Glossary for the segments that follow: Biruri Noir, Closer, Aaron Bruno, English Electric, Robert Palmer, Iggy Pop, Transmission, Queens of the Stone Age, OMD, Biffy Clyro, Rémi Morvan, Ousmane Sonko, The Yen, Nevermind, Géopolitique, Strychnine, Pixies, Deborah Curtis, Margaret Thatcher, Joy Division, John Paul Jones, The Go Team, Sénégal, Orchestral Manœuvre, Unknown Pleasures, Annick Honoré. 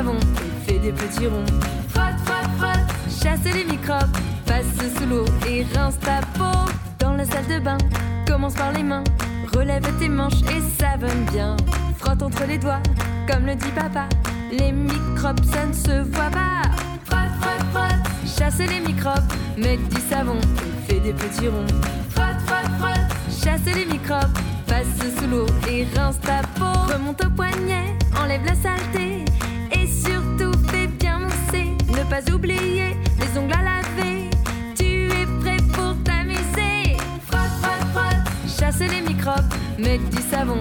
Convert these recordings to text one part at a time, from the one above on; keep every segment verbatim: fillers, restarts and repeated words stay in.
savon, fait des petits ronds. Frotte, frotte, frotte, chasse les microbes, passe sous l'eau et rince ta peau. Dans la salle de bain, commence par les mains, relève tes manches et savonne bien. Frotte entre les doigts, comme le dit papa, les microbes ça ne se voit pas. Frotte, frotte, frotte, chasse les microbes, mets du savon, fait des petits ronds. Frotte, frotte, frotte, chasse les microbes, passe sous l'eau et rince ta peau. Remonte au poignet, enlève la saleté et surtout fais bien mousser. Ne pas oublier les ongles à laver, tu es prêt pour t'amuser. Frotte, frotte, frotte, chasse les microbes, mets du savon,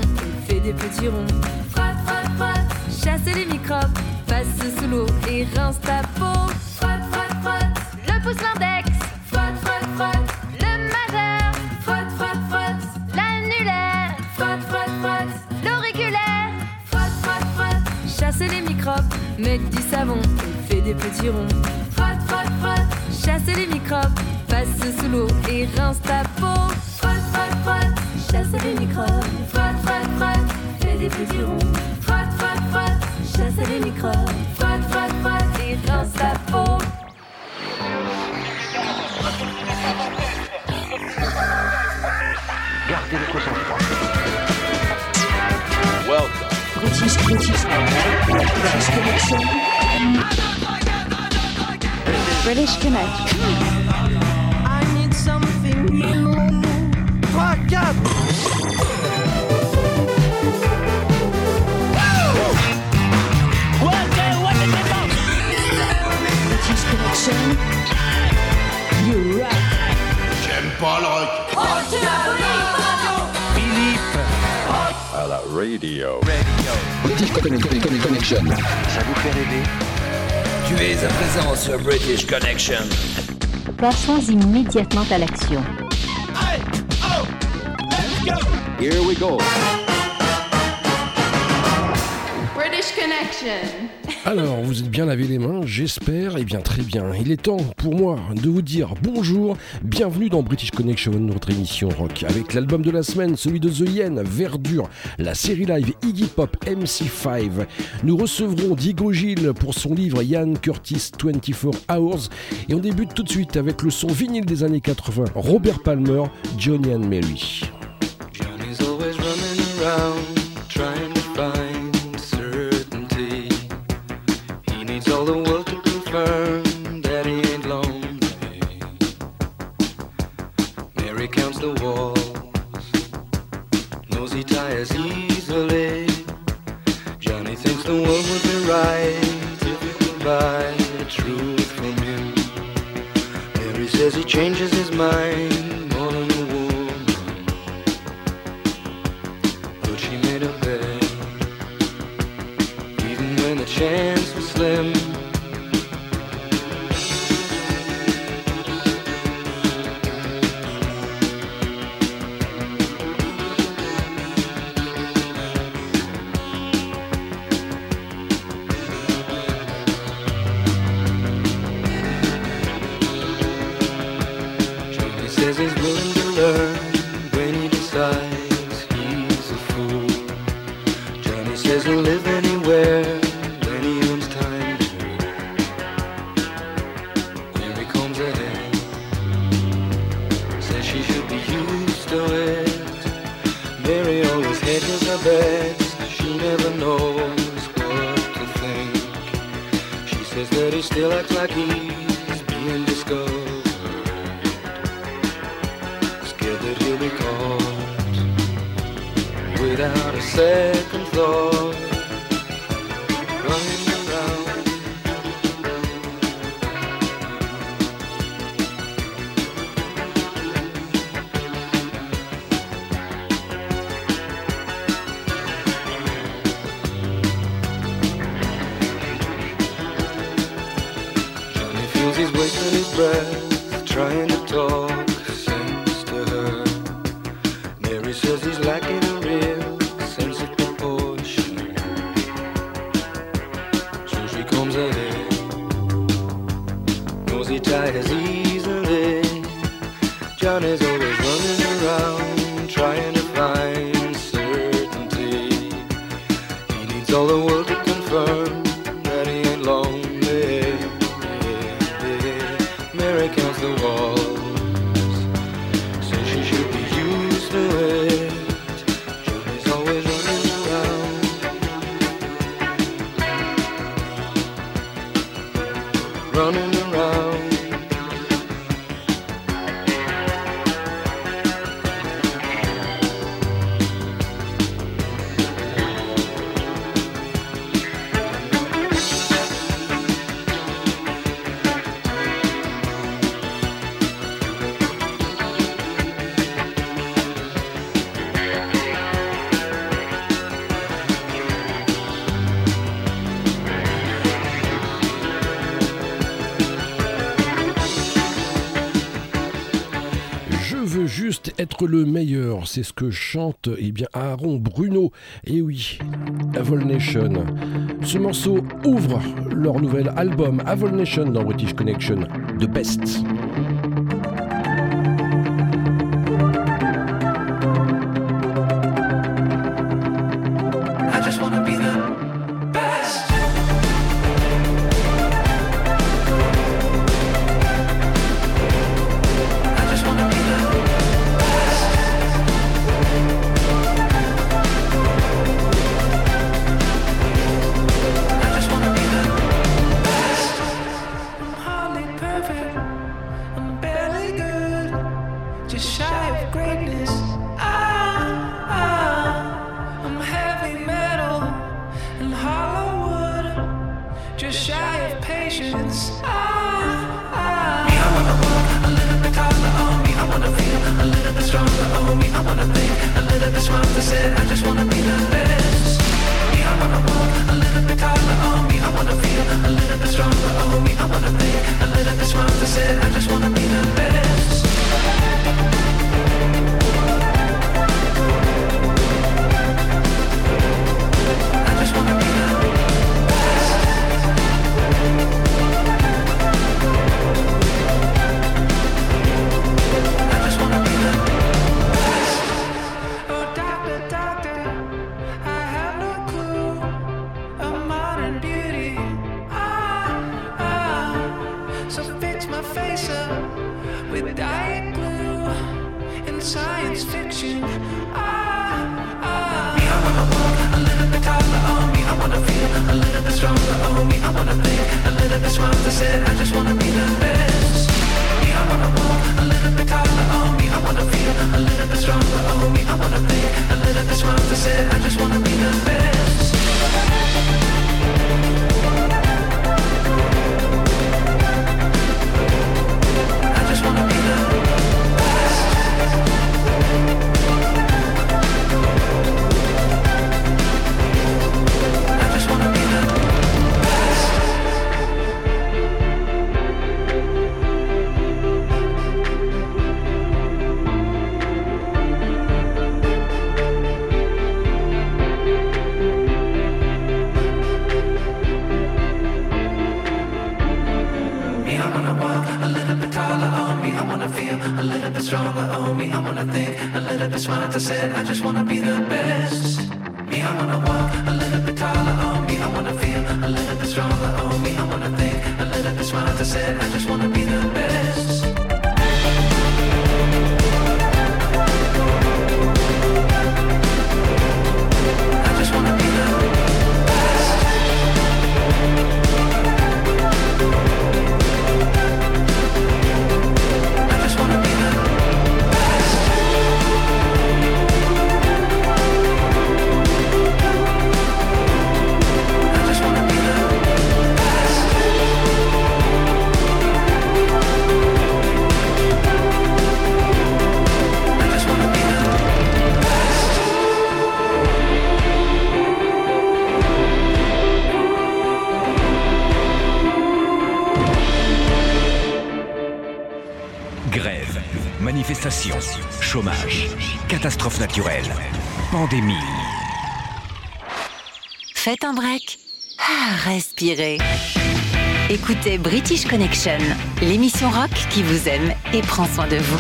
fais des petits ronds. Frotte, frotte, frotte, chasse les microbes, passe sous l'eau et rince ta peau. Frotte, frotte, frotte, le pouce l'index, frotte, frotte, frotte, le majeur, frotte, frotte, frotte, l'annulaire, frotte, frotte, frotte, l'auriculaire. Frotte, frotte, frotte, chasse les microbes, mets du savon, fais des petits ronds. Frotte, frotte, frotte, chasse les microbes, passe sous l'eau et rince ta peau. Frotte, frotte, frotte, chasse les microbes, frotte, frotte, frotte, fais des petits ronds. Frotte, frotte, frotte, chasse les microbes, frotte, frotte, frotte, et rince ta peau. Gardez le poisson froid. Welcome. British Connection. British Connection. I need something new. British Connection. You rock. J'aime pas le rock. À la radio. British Connection. Ça vous fait rêver? Tu es à présent sur British Connection. Passons immédiatement à l'action. Allez, oh, let's go. Here we go. British Connection. Alors, vous êtes bien lavé les mains, j'espère, et eh bien très bien. Il est temps pour moi de vous dire bonjour, bienvenue dans British Connection, notre émission rock, avec l'album de la semaine, celui de The Yen, Verdure, la série live Iggy Pop, M C cinq. Nous recevrons Diego Gilles pour son livre Ian Curtis vingt-quatre Hours, et on débute tout de suite avec le son vinyle des années quatre-vingts, Robert Palmer, Johnny and Mary. Johnny's always running around, trying to find all the world to confirm that he ain't lonely. Mary counts the walls, knows he tires easily. Johnny thinks the world would be right if he could buy the truth from him. Mary says he changes his mind more than a woman, but she made a bet, even when the chance was slim. All the world to confirm that he running around. Juste être le meilleur, c'est ce que chante eh bien, Aaron Bruno, et oui, Avolnation. Ce morceau ouvre leur nouvel album, Avolnation dans British Connection, The Best. Chômage, catastrophe naturelle, pandémie. Faites un break. Ah, respirez. Écoutez British Connection, l'émission rock qui vous aime et prend soin de vous.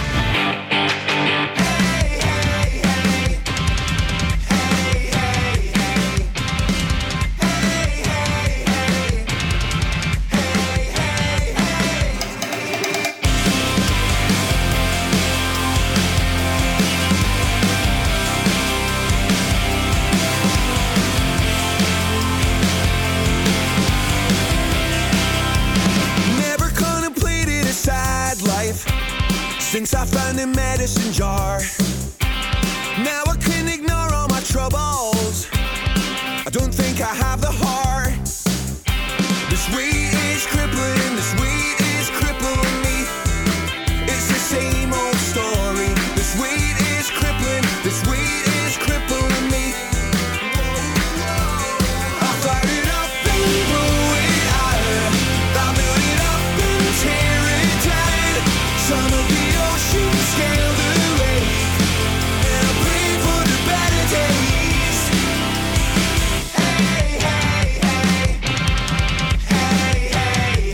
since I found a medicine jar. Now I can ignore all my troubles. I don't think I have the heart. This weight is crippling, this weight is crippling me. It's the same old story. This weight is crippling, this weight is crippling me. I fire it up and blow it higher. I build it up and tear it down. Some of the ocean scaled away, and I pray for the better days. Hey, hey, hey. Hey, hey, hey.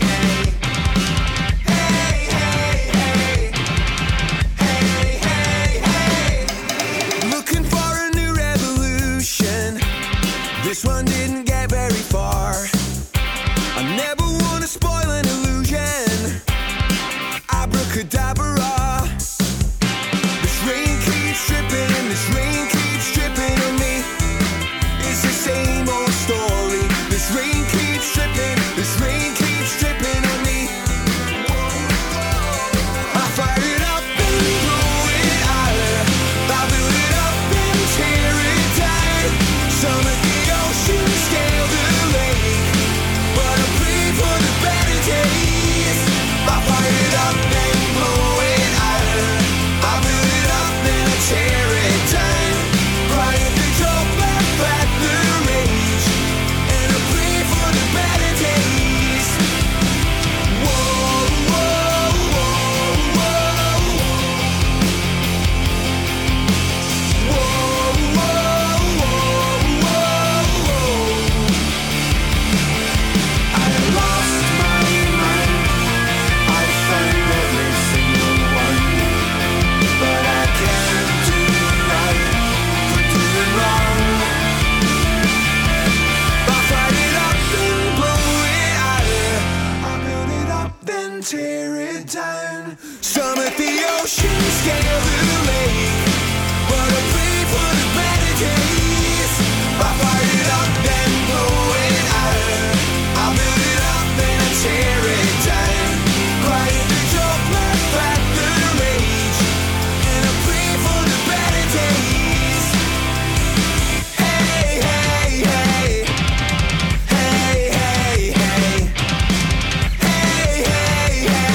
Hey, hey, hey. Hey, hey, hey. Looking for a new revolution. This one didn't get very far. I never want to spoil an illusion. Abracadabra. This rain keeps dripping, this rain keeps dripping on me. It's the same old story. This rain keeps dripping, this rain keeps dripping on me. I fire it up and blow it higher. I build it up and tear it down. Some of the ocean scaled away, but I pray for the better days. I fire it up and blow it higher. I build it up and I tear it down. Crying the joke back at the rage, and I pray for the better days. Whoa, whoa, whoa, whoa. Tear it down. Some of the ocean scale the lake, but I pray for the better days. I fire it up, then blow it higher. I build it up, then I tear it down. Crying the joke, laugh at the rage, and I pray for the better days. Hey, hey, hey. Hey, hey, hey. Hey, hey, hey.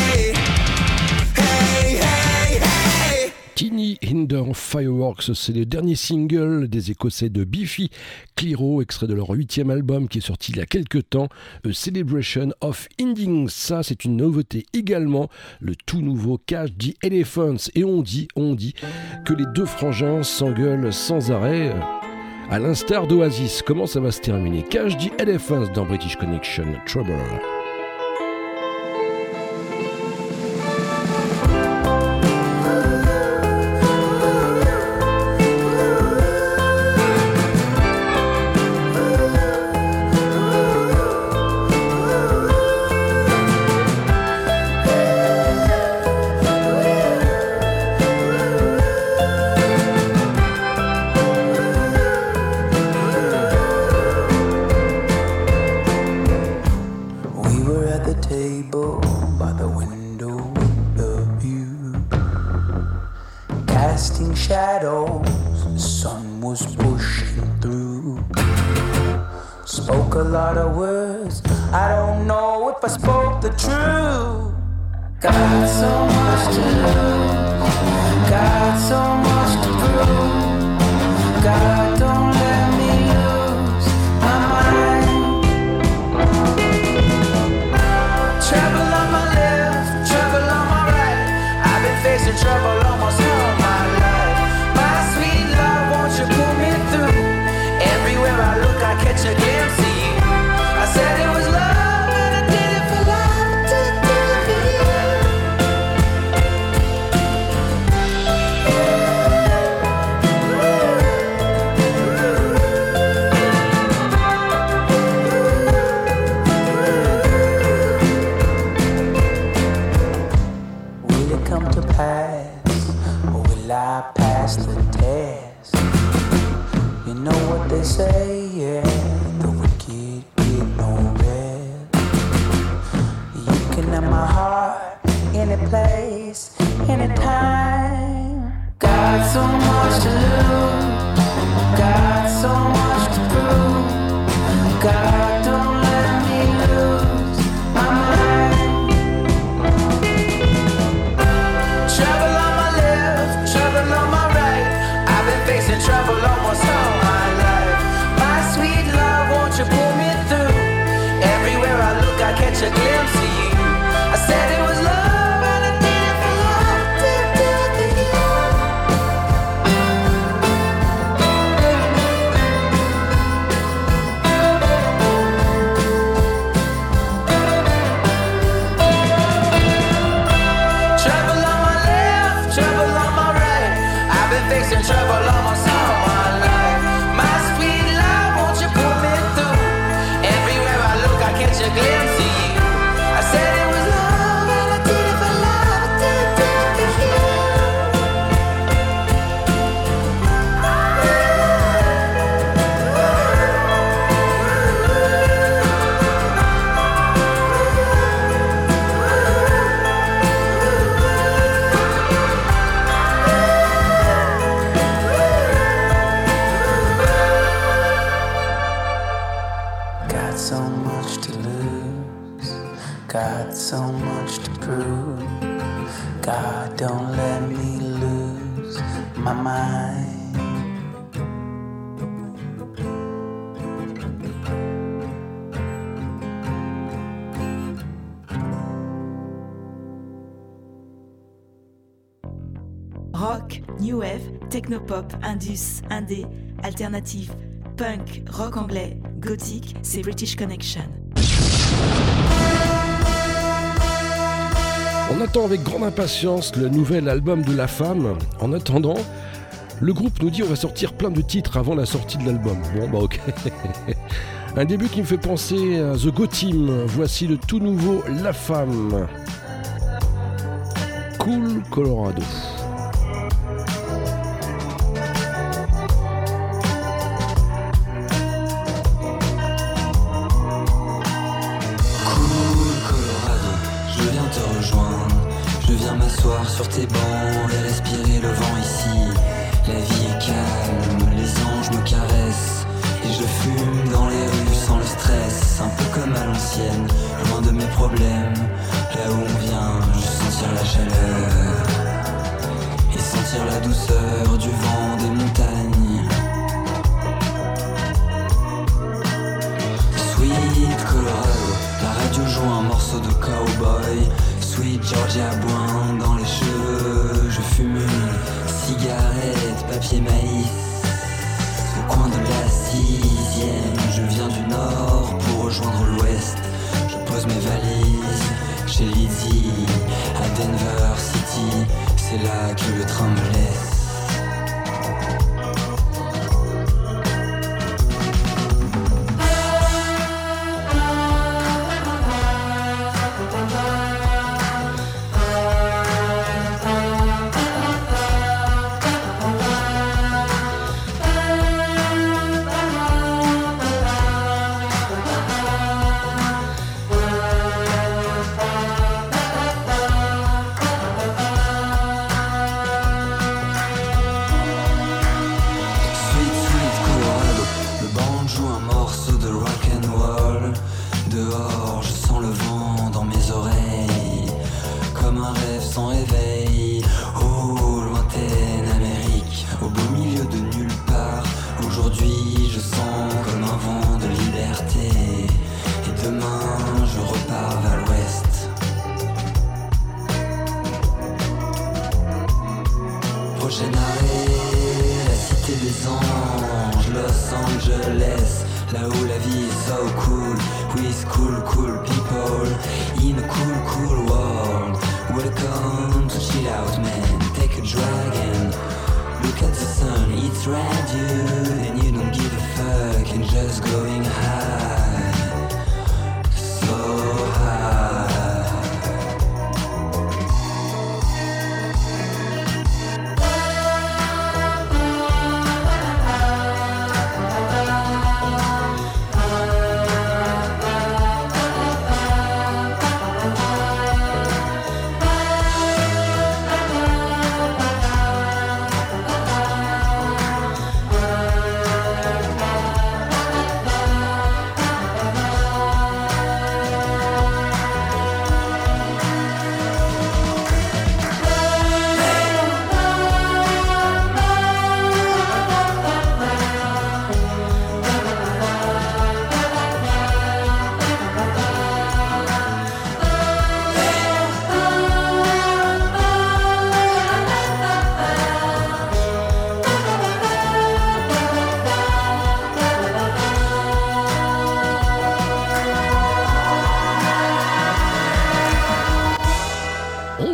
Hey, hey, hey. Teeny Hinder Fireworks, c'est le dernier single des Écossais de Biffy Clyro, extrait de leur huitième album qui est sorti il y a quelques temps, A Celebration of Endings. Ça, c'est une nouveauté également, le tout nouveau Catch the Elephants. Et on dit, on dit que les deux frangins s'engueulent sans arrêt, à l'instar d'Oasis. Comment ça va se terminer? Catch the Elephants dans British Connection, Trouble. any time. Got so much to lose, got so much to prove, got. A glimpse of you. I said it was love, and I did it for love, did it for you. Trouble on my left, trouble on my right. I've been facing trouble almost all my life. My sweet love, won't you pull me through? Everywhere I look, I catch a glimpse of you. Rock, new wave, technopop, indus, indé, alternatif, punk, rock anglais, gothique, c'est British Connection. On attend avec grande impatience le nouvel album de La Femme. En attendant, le groupe nous dit on va sortir plein de titres avant la sortie de l'album. Bon bah ok. Un début qui me fait penser à The Go Team. Voici le tout nouveau La Femme. Cool Colorado. Sur tes bancs, laisse respirer le vent ici. La vie est calme, les anges me caressent. Et je fume dans les rues sans le stress. Un peu comme à l'ancienne, loin de mes problèmes. Là où on vient, je sentir la chaleur. Et sentir la douceur du vent des montagnes. Sweet Colorado, la radio joue un morceau de cowboy. Sweet Georgia Boin dans les cheveux, je fume une cigarette, papier maïs. Au coin de la sixième, je viens du nord pour rejoindre l'ouest. Je pose mes valises chez Lydie, à Denver City, c'est là que le train me laisse.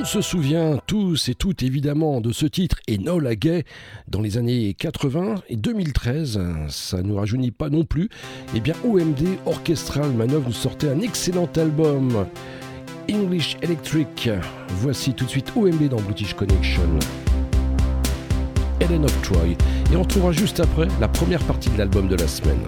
se souvient tous et toutes évidemment de ce titre Enola Gay dans les années quatre-vingts et deux mille treize, ça ne nous rajeunit pas non plus. Eh bien O M D, Orchestral Manœuvre, nous sortait un excellent album, English Electric. Voici tout de suite O M D dans British Connection, Helen of Troy, et on retrouvera juste après la première partie de l'album de la semaine.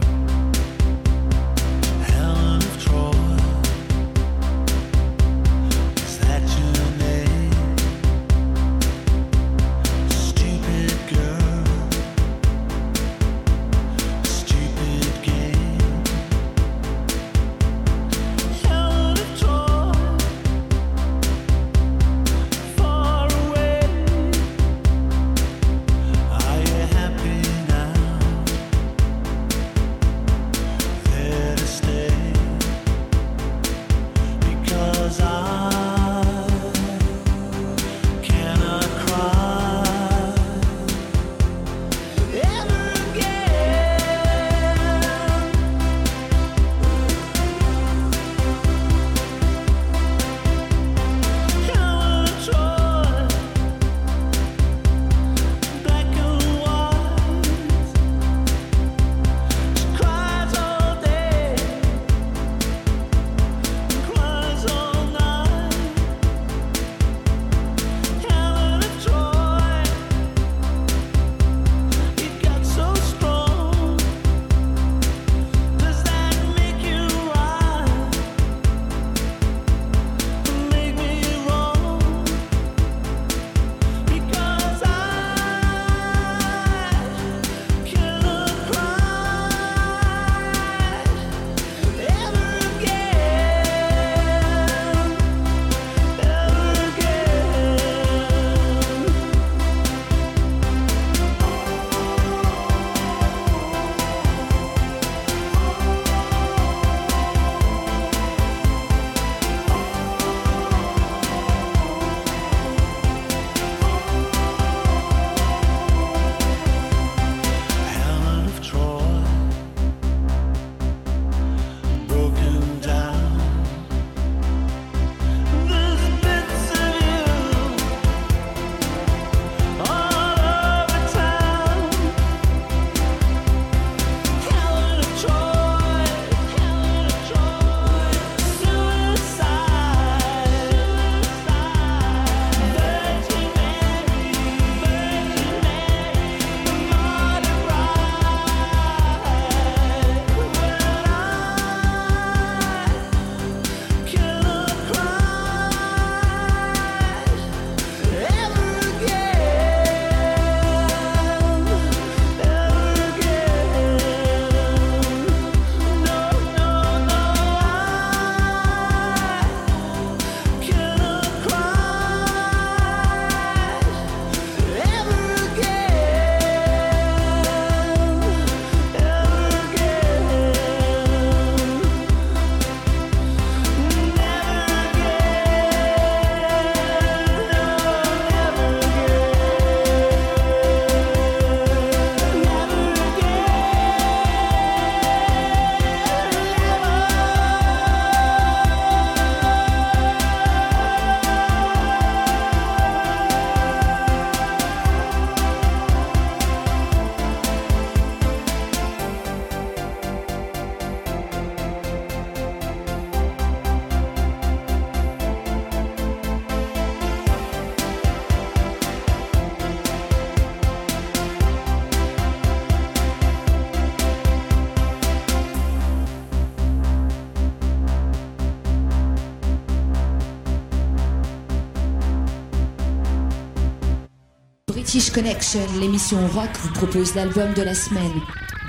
British Connection, l'émission rock, vous propose l'album de la semaine.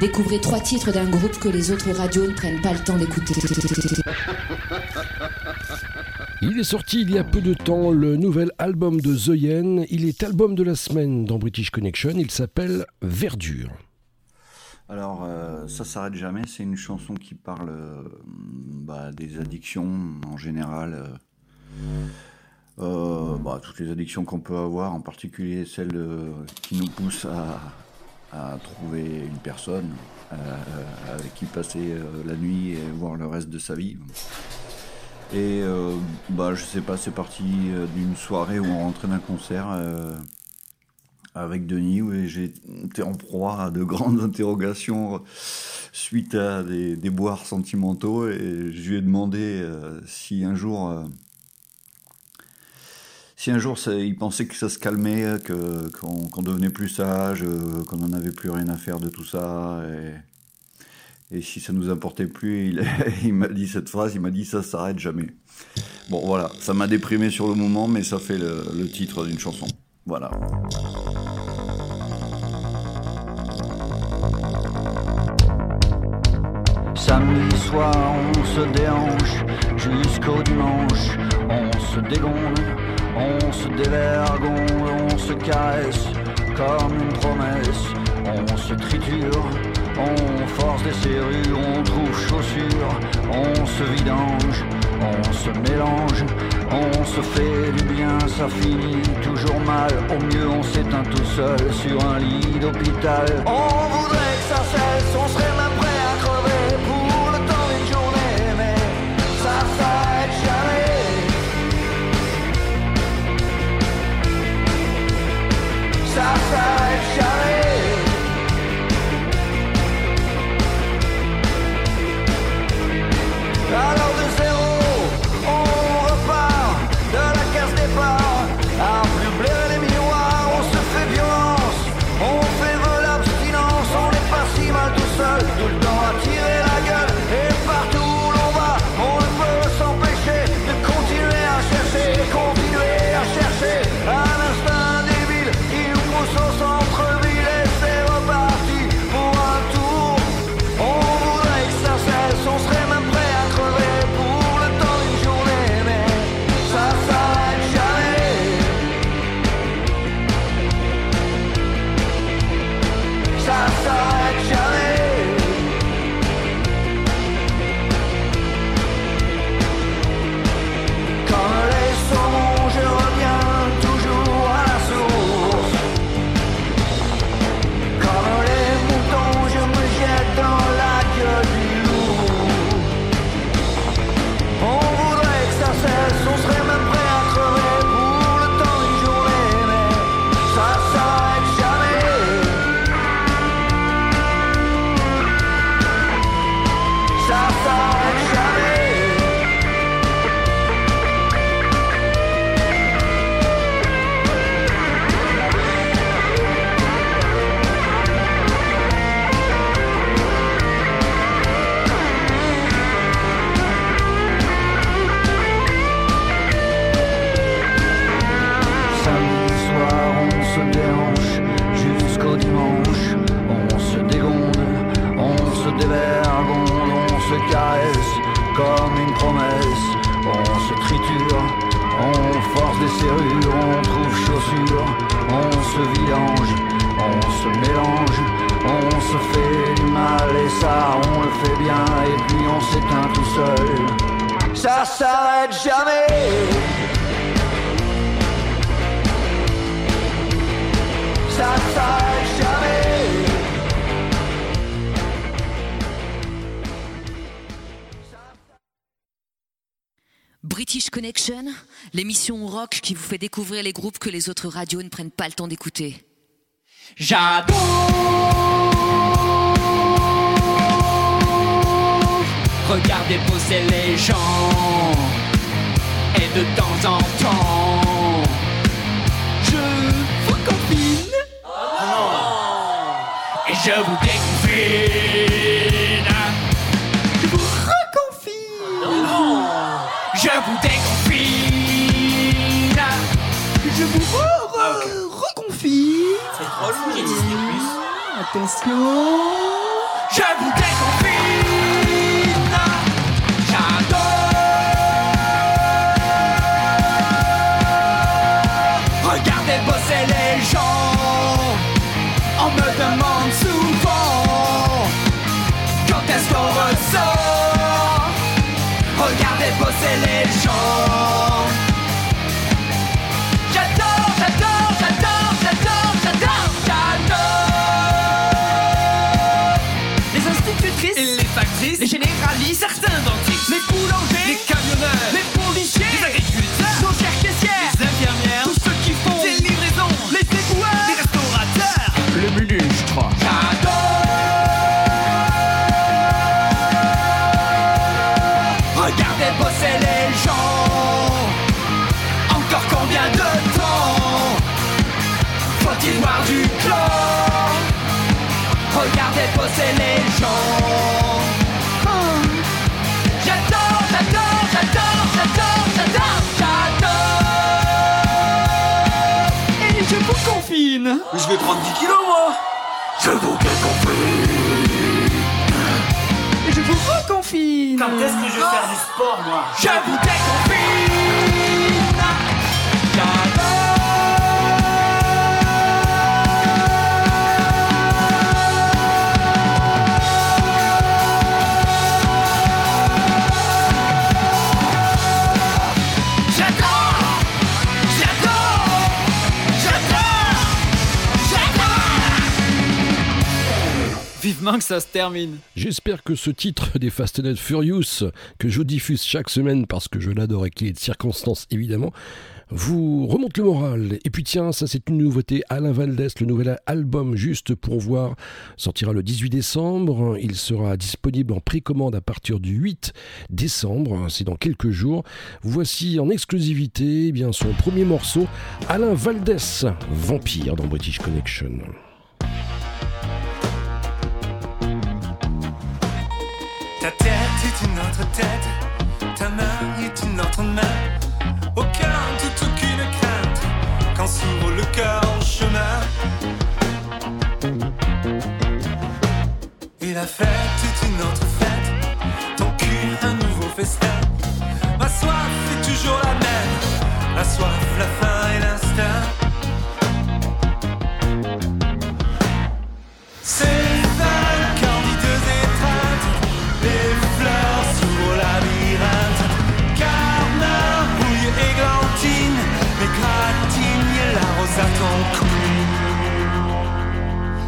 Découvrez trois titres d'un groupe que les autres radios ne prennent pas le temps d'écouter. Il est sorti il y a peu de temps le nouvel album de The Yen. Il est album de la semaine dans British Connection. Il s'appelle Verdure. Alors, euh, ça s'arrête jamais. C'est une chanson qui parle euh, bah, des addictions en général. Euh... Euh, bah, toutes les addictions qu'on peut avoir, en particulier celles euh, qui nous poussent à, à trouver une personne euh, avec qui passer euh, la nuit et voir le reste de sa vie. Et euh, bah, je sais pas, c'est parti d'une soirée où on rentrait d'un concert euh, avec Denis, où j'étais en proie à de grandes interrogations suite à des déboires sentimentaux. Et je lui ai demandé euh, si un jour, euh, si un jour ça, il pensait que ça se calmait, que, qu'on, qu'on devenait plus sage, euh, qu'on n'en avait plus rien à faire de tout ça. Et... Et si ça nous apportait plus, il, il m'a dit cette phrase, il m'a dit « ça s'arrête jamais ». Bon voilà, ça m'a déprimé sur le moment, mais ça fait le, le titre d'une chanson. Voilà. Samedi soir, on se déhanche, jusqu'au dimanche, on se dégonde, on se dévergonde, on se caresse, comme une promesse, on se triture. On force des serrures, on trouve chaussures, on se vidange, on se mélange, on se fait du bien, ça finit toujours mal. Au mieux on s'éteint tout seul sur un lit d'hôpital. On voudrait que ça cesse, on serait même prêt à crever pour le temps d'une journée, mais ça s'arrête jamais. Ça s'arrête jamais. Alors de zéro, on repart de la case départ. À plus blairer les miroirs, on se fait violence, on fait de l'abstinence. On n'est pas si mal tout seul, tout le temps à tirer la gueule. Et partout où l'on va, on ne peut s'empêcher de continuer à chercher, continuer à chercher un instinct débile qui nous pousse au centre-ville. Et c'est reparti pour un tour. On voudrait que ça cesse, on serait même prêt. British Connection, l'émission rock qui vous fait découvrir les groupes que les autres radios ne prennent pas le temps d'écouter. J'adore regarder poser les gens, et de temps en temps je vous confine, oh. Et je vous déconfine, je vous reconfine, oh. Je vous déconfine, je vous re, okay. reconfine. C'est trop long, j'ai Disney Plus. Attention, je vous déconfine. J'adore regardez bosser les gens. On me demande souvent quand est-ce qu'on ressort. Regardez bosser les gens. J'adore, j'adore, j'adore, j'adore, j'adore, j'adore. Les institutrices et les factrices, les généralistes, certains dentistes, les boulangers, les camionneurs, les laisser poser les gens. Oh. J'adore, j'adore, j'adore, j'adore, j'adore, j'adore. Et je vous confine. Mais je vais prendre dix kilos, moi. Je vous déconfine. Et je vous reconfine. Quand est-ce que je vais faire du sport, moi? Je vous déconfine. J'adore. Vivement que ça se termine. J'espère que ce titre des Fast and Furious, que je vous diffuse chaque semaine parce que je l'adore et qu'il est de circonstance évidemment, vous remonte le moral. Et puis tiens, ça c'est une nouveauté, Alain Valdès, le nouvel album Juste pour voir sortira le dix-huit décembre. Il sera disponible en précommande à partir du huit décembre, c'est dans quelques jours. Voici en exclusivité eh bien, son premier morceau, Alain Valdès, Vampire dans British Connection. Ta tête est une autre tête, ta main est une autre main. Aucun doute, aucune crainte, quand s'ouvre le cœur au chemin. Et la fête est une autre fête, ton cul un nouveau festin. Ma soif est toujours la même, la soif, la faim et l'instinct. C'est à ton cou.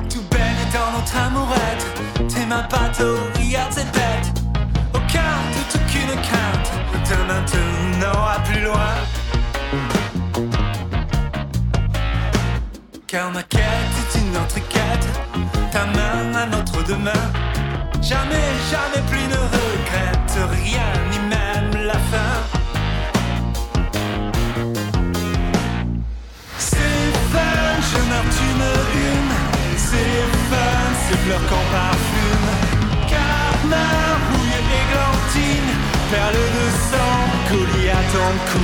Tout baigne dans notre amourette, t'es ma bateau, regarde cette bête. Aucun doute, aucune crainte, de maintenant à plus loin. Car ma quête est une autre quête, ta main à notre demain. Jamais, jamais plus ne regrette rien, ni même la fin. Je meurs, tu me humes, c'est fun, ces fleurs qu'on parfume. Karma, rouille et églantine, perle de sang, colis à ton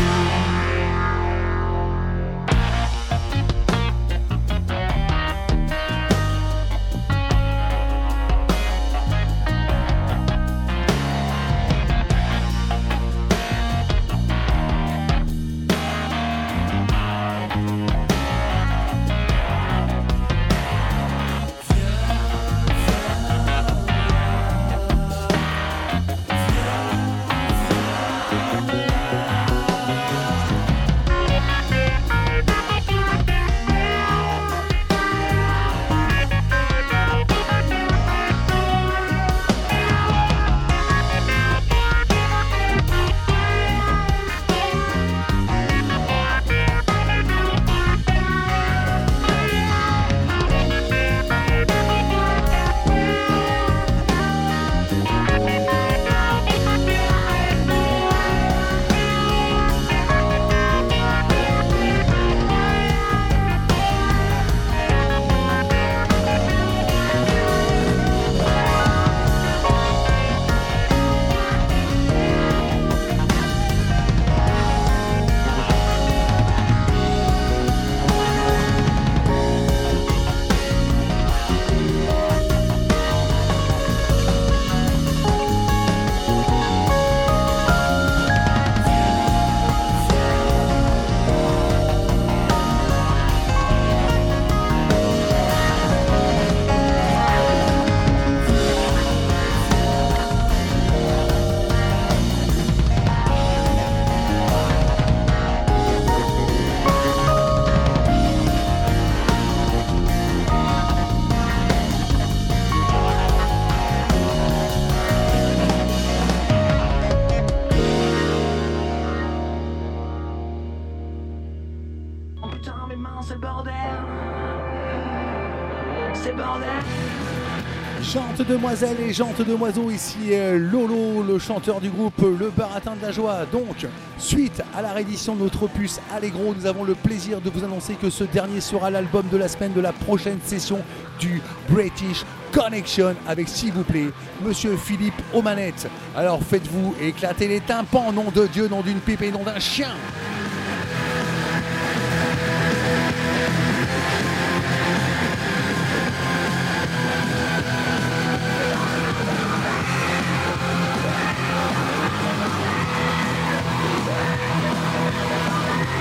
Demoiselles et jantes demoiseaux, ici Lolo, le chanteur du groupe Le Baratin de la Joie. Donc, suite à la réédition de notre opus Allegro, nous avons le plaisir de vous annoncer que ce dernier sera l'album de la semaine de la prochaine session du British Connection avec, s'il vous plaît, Monsieur Philippe aux manettes. Alors faites-vous éclater les tympans, nom de Dieu, nom d'une pipe et nom d'un chien.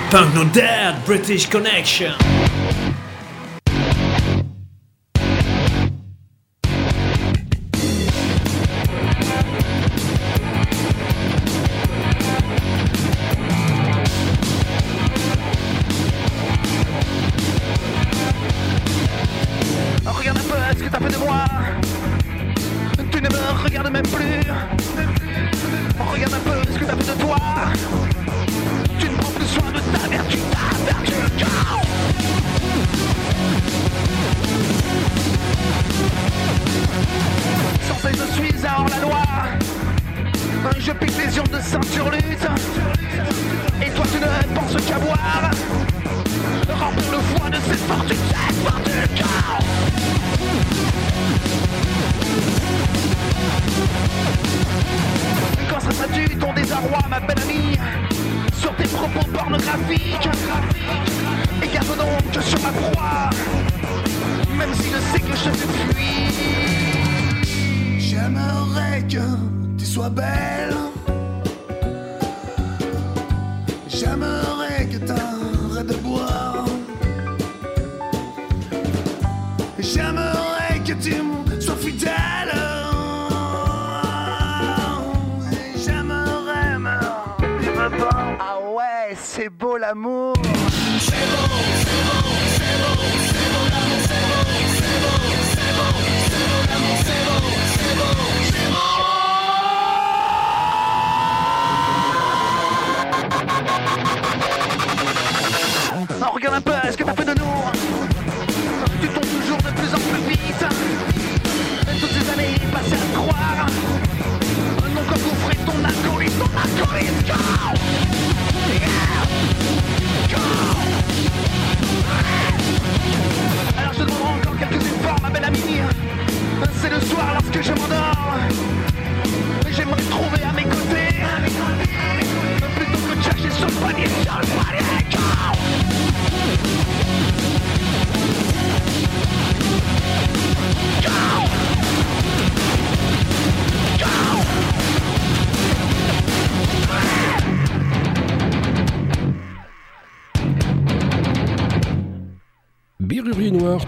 Punk Not Dead, British Connection.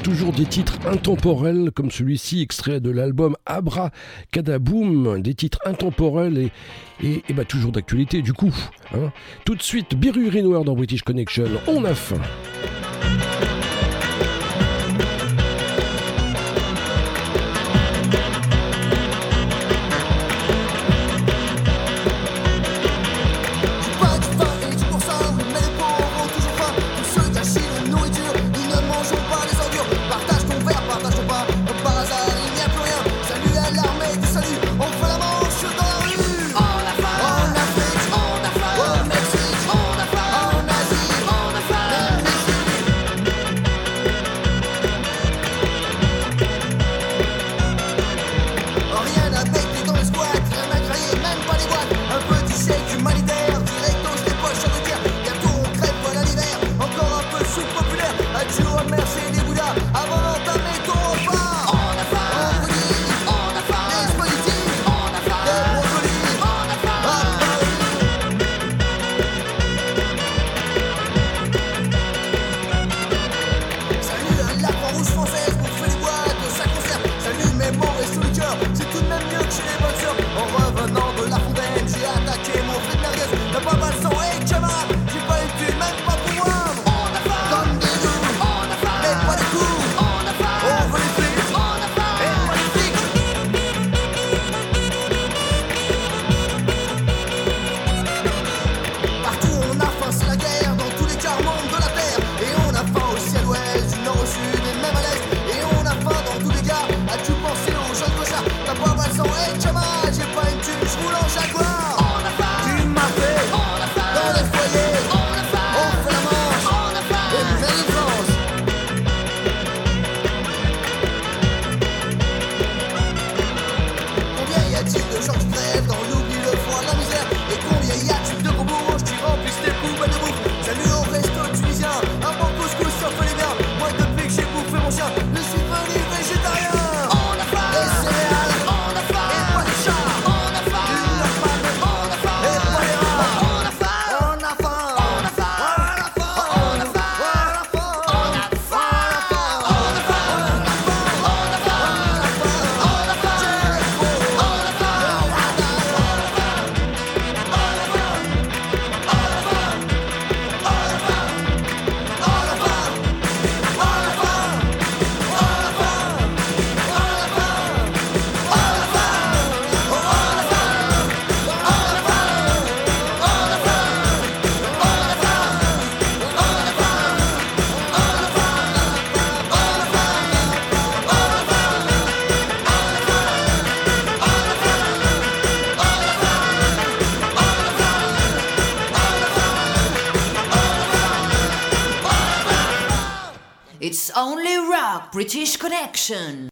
Toujours des titres intemporels comme celui-ci, extrait de l'album Abracadaboum, des titres intemporels et, et, et bah toujours d'actualité du coup. Hein. Tout de suite, Biruri Noir dans British Connection, on a faim. It's only rock, British Connection.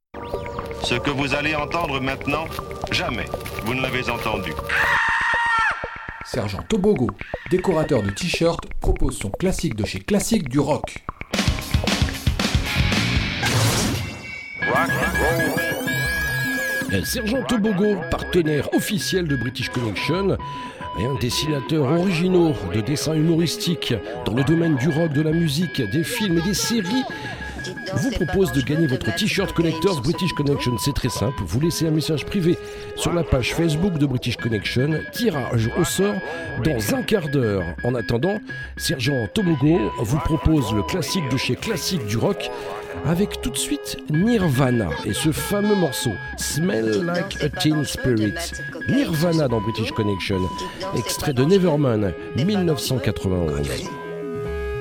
Ce que vous allez entendre maintenant, jamais vous ne l'avez entendu. Sergent Tobogo, décorateur de t-shirts, propose son classique de chez Classique du Rock. Rock and roll. Sergent Tobogo, partenaire officiel de British Connection, et un dessinateur original de dessins humoristiques dans le domaine du rock, de la musique, des films et des séries, vous propose de gagner votre t-shirt Collectors British Connection. C'est très simple, vous laissez un message privé sur la page Facebook de British Connection, tirage au sort dans un quart d'heure. En attendant, Sergent Tobogo vous propose le classique de chez Classique du Rock, avec tout de suite Nirvana et ce fameux morceau Smell Like a Teen Spirit. Nirvana dans British Connection, extrait de Nevermind, dix-neuf cent quatre-vingt-onze.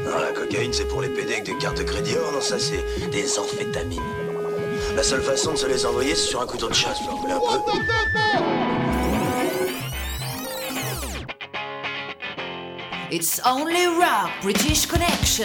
Non, la cocaïne, c'est pour les pédés avec des cartes de crédit. Oh non, ça, c'est des amphétamines. La seule façon de se les envoyer, c'est sur un couteau de chasse. Là, on met un peu. It's only rock, British Connection.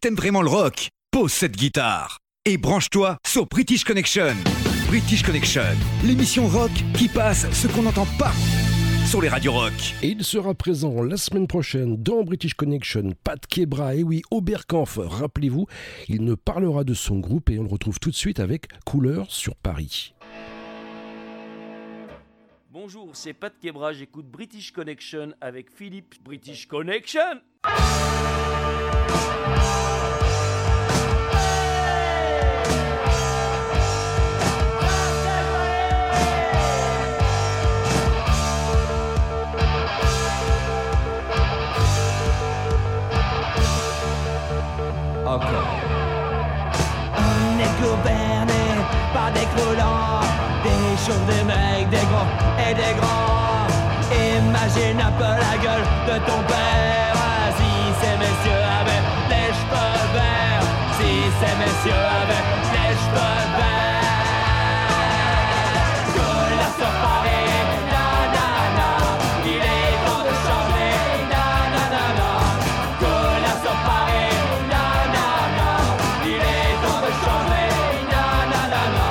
t'aimes vraiment le rock, pose cette guitare et branche-toi sur British Connection. British Connection, l'émission rock qui passe ce qu'on n'entend pas sur les radios rock. Et il sera présent la semaine prochaine dans British Connection, Pat Kebra, et oui, Oberkampf, rappelez-vous, il ne parlera de son groupe et on le retrouve tout de suite avec Couleur sur Paris. Bonjour, c'est Pat Kebra, j'écoute British Connection avec Philippe. British Connection. On est gouverné par des croulants, des choses, des mecs, des gros et des grands. Imagine un peu la gueule de ton père si ces messieurs avaient les cheveux verts, si ces messieurs avaient les cheveux verts. Couleur sur Paris, nanana, il est temps de changer, nanana. Couleur sur Paris, nanana, il est temps de changer, nanana.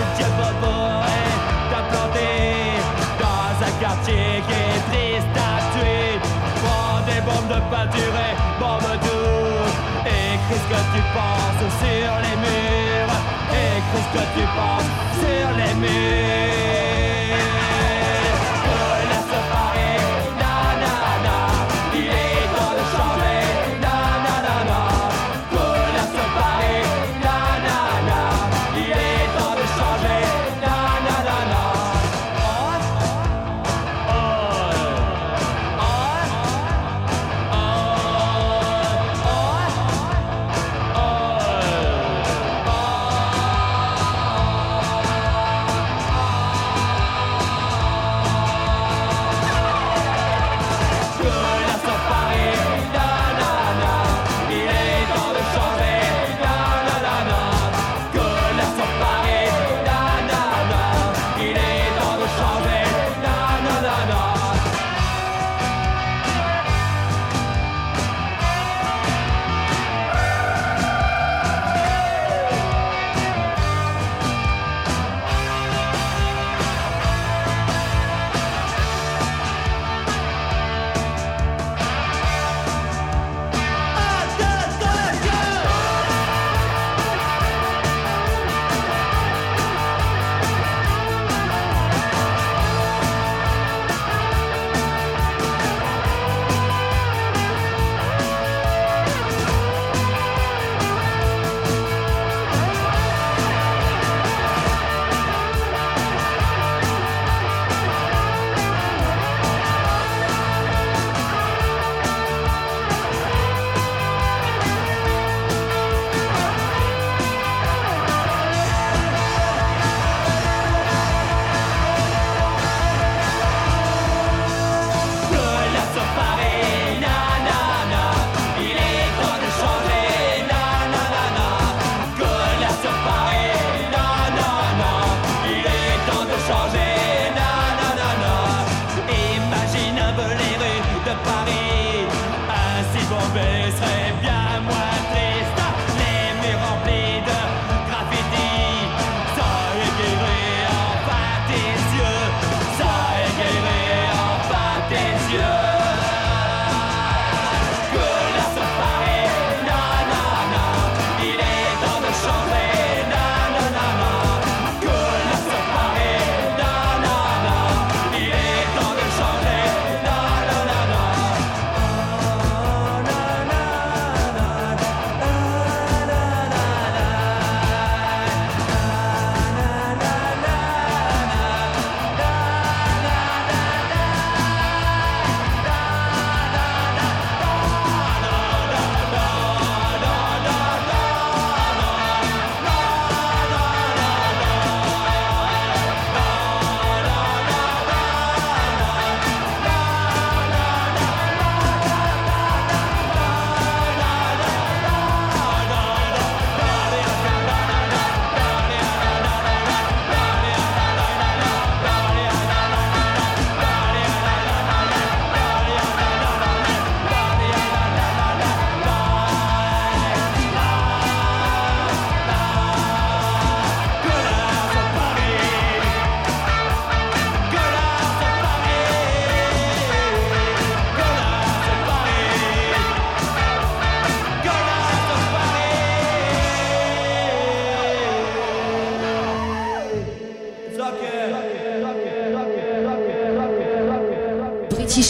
Le Dieu Bobo est implanté dans un quartier qui est triste à tuer. Prends des bombes de peinture et bombe tout. Écris ce que tu penses sur les murs. Écris ce que tu penses sur les murs. Couleur sur Paris, nanana, il est temps de changer, nanana. Couleur sur Paris, nanana, il est temps de changer, nanana. Oh, oh, oh, oh, oh, oh.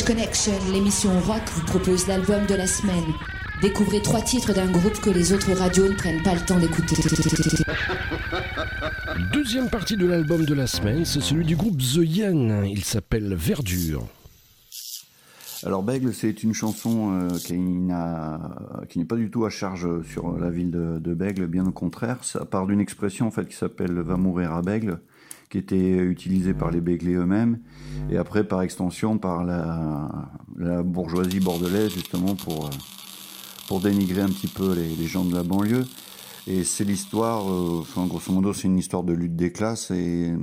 Connection, l'émission rock, vous propose l'album de la semaine. Découvrez trois titres d'un groupe que les autres radios ne prennent pas le temps d'écouter. Deuxième partie de l'album de la semaine, c'est celui du groupe The Yen. Il s'appelle Verdure. Alors Bègle, c'est une chanson euh, qui, n'a, qui n'est pas du tout à charge sur la ville de, de Bègle, bien au contraire. Ça part d'une expression en fait qui s'appelle « Va mourir à Bègle », qui était utilisée par les Béglés eux-mêmes, et après par extension par la, la bourgeoisie bordelaise, justement pour, pour dénigrer un petit peu les, les gens de la banlieue. Et c'est l'histoire, euh, enfin grosso modo c'est une histoire de lutte des classes, et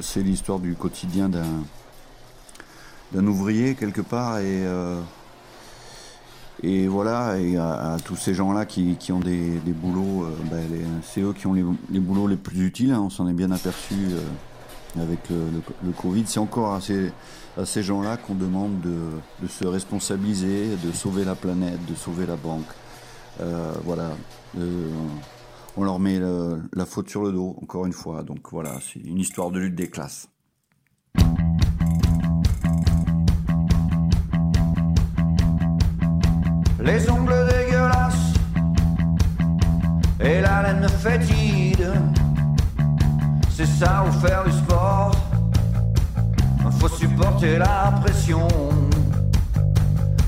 c'est l'histoire du quotidien d'un... d'un ouvrier quelque part, et euh, et voilà, et à, à tous ces gens-là qui, qui ont des, des boulots, euh, bah les, c'est eux qui ont les, les boulots les plus utiles, hein, on s'en est bien aperçu euh, avec le, le, le Covid, c'est encore à ces, à ces gens-là qu'on demande de, de se responsabiliser, de sauver la planète, de sauver la banque, euh, voilà, euh, on leur met le, la faute sur le dos, encore une fois, donc voilà, c'est une histoire de lutte des classes. Les ongles dégueulasses et la laine fétide, c'est ça ou faire du sport, faut supporter la pression.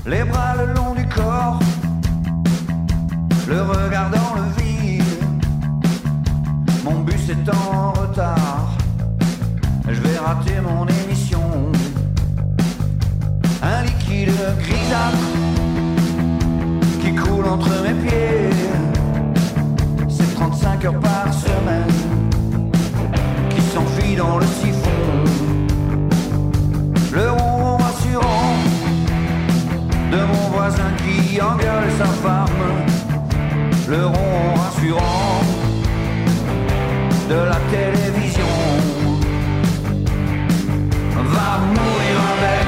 Les bras le long du corps, le regard dans le vide. Mon bus est en retard, je vais rater mon émission. Un liquide grisâtre qui coule entre mes pieds, c'est trente-cinq heures par semaine qui s'enfuit dans le siphon. Le ronron rassurant de mon voisin qui engueule sa femme, le ronron rassurant de la télévision. Va mourir avec,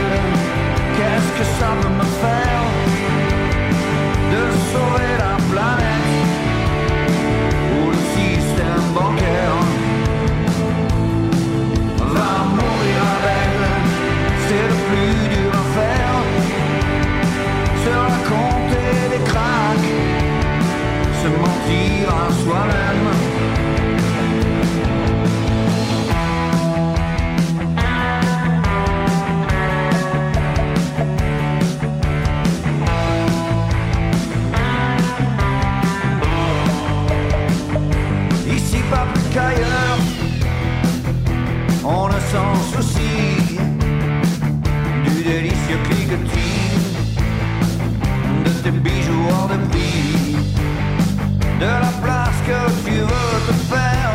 qu'est-ce que ça peut me faire de sauver la planète ou le système bancaire. Va mourir avec, c'est le plus dur à faire. Se raconter des cracks, se mentir à soi-même. Qu'ailleurs, on a sans souci du délicieux cliquetis, de tes bijoux hors de prix, de la place que tu veux te faire,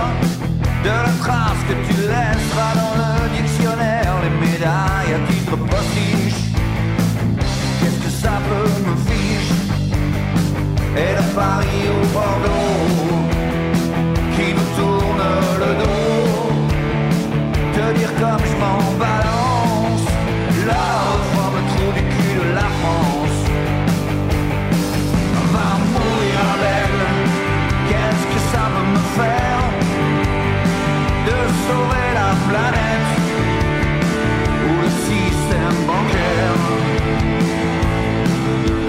de la trace que tu laisseras dans le dictionnaire, les médailles à titre postiche, qu'est-ce que ça peut me fiche, et de Paris au Bordeaux qui nous tourne le dos. Te dire comme je m'en balance, la reforme trop du cul de la France. Va mourir à Bègle, qu'est-ce que ça veut me faire de sauver la planète ou le système bancaire.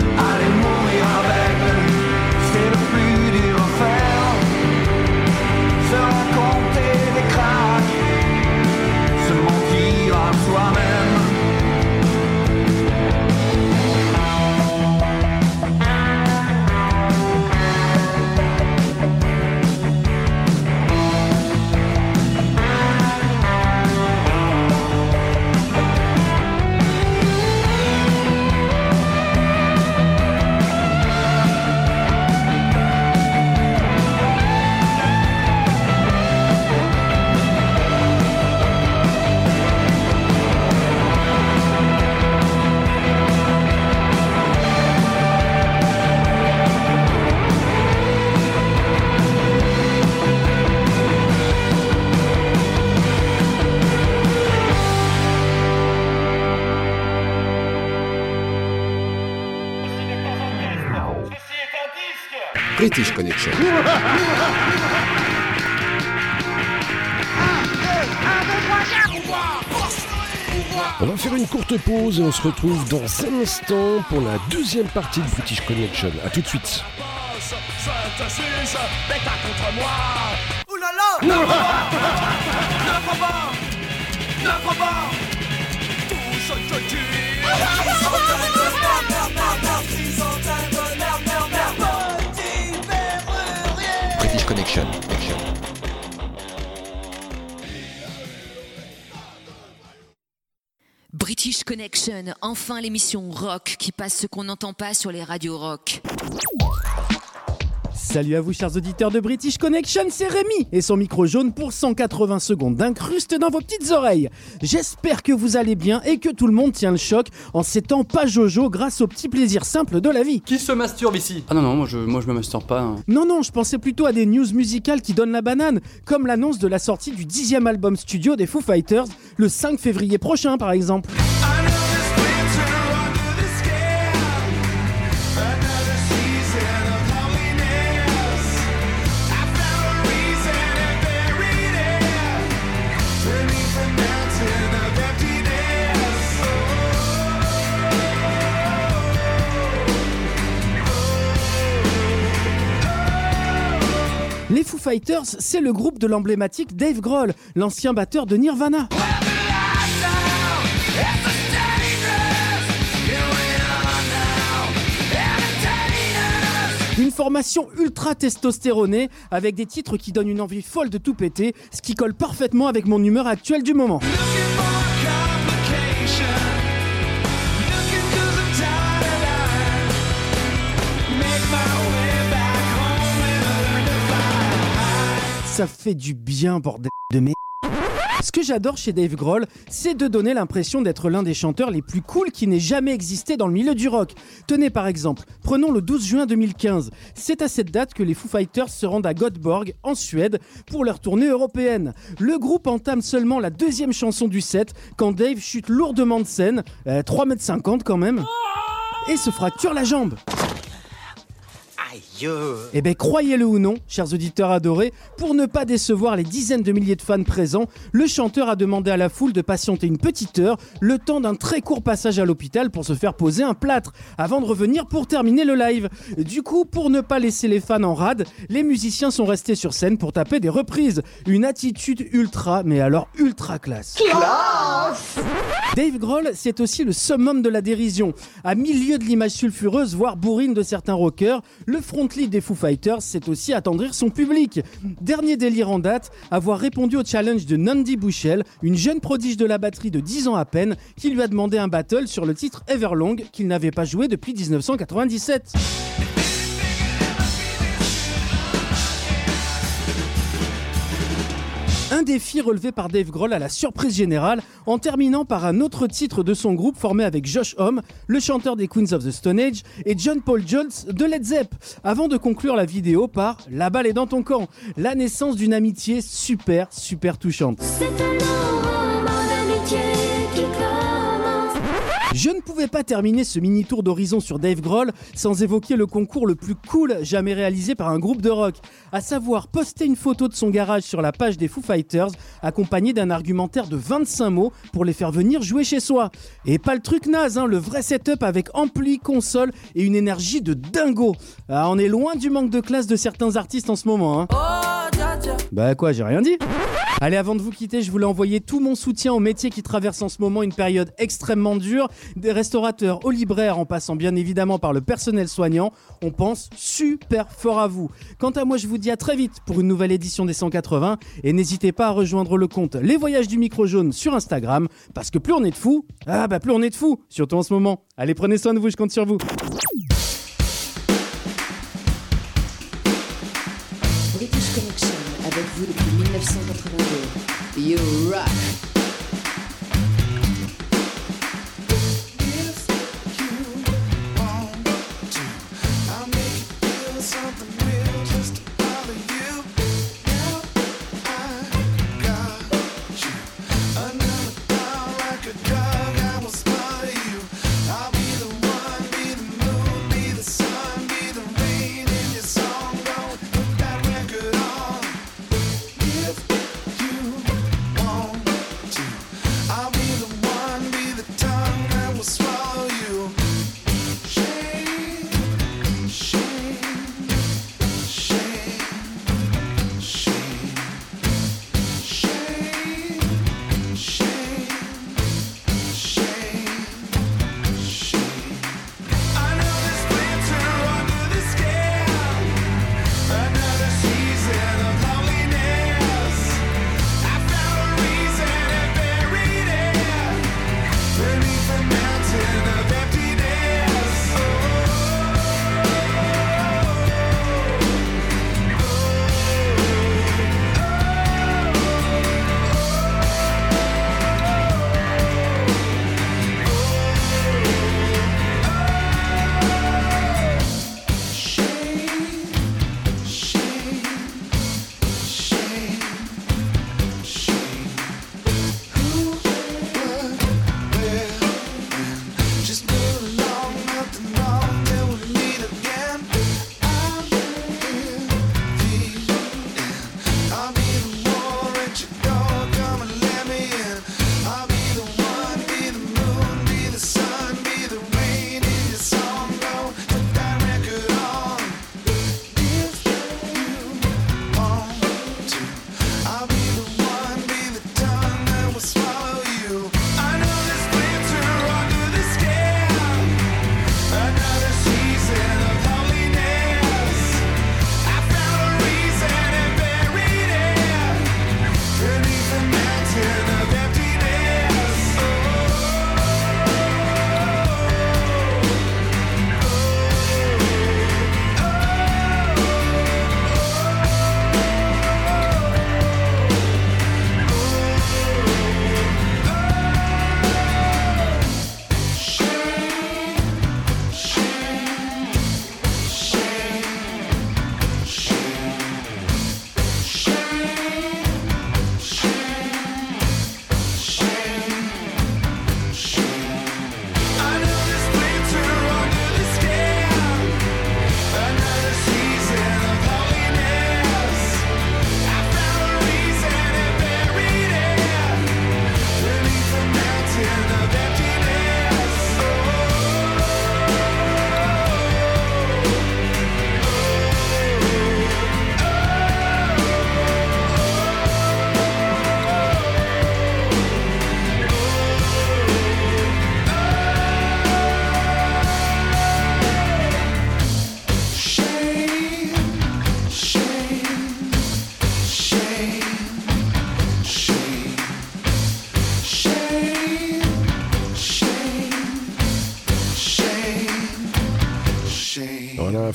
Allez mourir à Bègle, c'est le plus dur à faire. Se raconter des cracks, se mentir à soi-même. British Connection. On va faire une courte pause et on se retrouve dans un instant pour la deuxième partie de British Connection. A tout de suite. British Connection. British Connection, enfin l'émission rock qui passe ce qu'on n'entend pas sur les radios rock. Salut à vous chers auditeurs de British Connection, c'est Rémi et son micro jaune pour cent quatre-vingts secondes d'incruste dans vos petites oreilles. J'espère que vous allez bien et que tout le monde tient le choc en ces temps pas jojo grâce aux petits plaisirs simples de la vie. Qui se masturbe ici ? Ah non non, moi je, moi je me masturbe pas. Hein. Non non, je pensais plutôt à des news musicales qui donnent la banane, comme l'annonce de la sortie du dixième album studio des Foo Fighters, le cinq février prochain par exemple. Les Foo Fighters, c'est le groupe de l'emblématique Dave Grohl, l'ancien batteur de Nirvana. Une formation ultra testostéronée, avec des titres qui donnent une envie folle de tout péter, ce qui colle parfaitement avec mon humeur actuelle du moment. Ça fait du bien, bordel de merde. Ce que j'adore chez Dave Grohl, c'est de donner l'impression d'être l'un des chanteurs les plus cools qui n'ait jamais existé dans le milieu du rock. Tenez par exemple, prenons le douze juin deux mille quinze. C'est à cette date que les Foo Fighters se rendent à Göteborg, en Suède, pour leur tournée européenne. Le groupe entame seulement la deuxième chanson du set, quand Dave chute lourdement de scène, euh, trois mètres cinquante quand même, et se fracture la jambe. Eh ben croyez-le ou non, chers auditeurs adorés, pour ne pas décevoir les dizaines de milliers de fans présents, le chanteur a demandé à la foule de patienter une petite heure, le temps d'un très court passage à l'hôpital pour se faire poser un plâtre, avant de revenir pour terminer le live. Du coup, pour ne pas laisser les fans en rade, les musiciens sont restés sur scène pour taper des reprises. Une attitude ultra, mais alors ultra classe. Classe ! Dave Grohl, c'est aussi le summum de la dérision. À milieu de l'image sulfureuse, voire bourrine de certains rockers, le front lead des Foo Fighters, c'est aussi attendrir son public. Dernier délire en date, avoir répondu au challenge de Nandi Bushell, une jeune prodige de la batterie de dix ans à peine, qui lui a demandé un battle sur le titre Everlong qu'il n'avait pas joué depuis dix-neuf cent quatre-vingt-dix-sept. Un défi relevé par Dave Grohl à la surprise générale, en terminant par un autre titre de son groupe formé avec Josh Homme, le chanteur des Queens of the Stone Age, et John Paul Jones de Led Zepp, avant de conclure la vidéo par « La balle est dans ton camp », la naissance d'une amitié super, super touchante. Je ne pouvais pas terminer ce mini-tour d'horizon sur Dave Grohl sans évoquer le concours le plus cool jamais réalisé par un groupe de rock, à savoir poster une photo de son garage sur la page des Foo Fighters, accompagnée d'un argumentaire de vingt-cinq mots pour les faire venir jouer chez soi. Et pas le truc naze, hein, le vrai setup avec ampli, console et une énergie de dingo. Ah, on est loin du manque de classe de certains artistes en ce moment. Hein. Oh, ja, ja. Bah quoi, j'ai rien dit ? Allez, avant de vous quitter, je voulais envoyer tout mon soutien aux métiers qui traversent en ce moment une période extrêmement dure, des restaurateurs aux libraires en passant bien évidemment par le personnel soignant. On pense super fort à vous. Quant à moi, je vous dis à très vite pour une nouvelle édition des cent quatre-vingts et n'hésitez pas à rejoindre le compte Les Voyages du Micro Jaune sur Instagram parce que plus on est de fous, ah bah plus on est de fous, surtout en ce moment. Allez, prenez soin de vous, je compte sur vous. British Connection avec vous depuis mille neuf cent quatre-vingt-deux. You rock!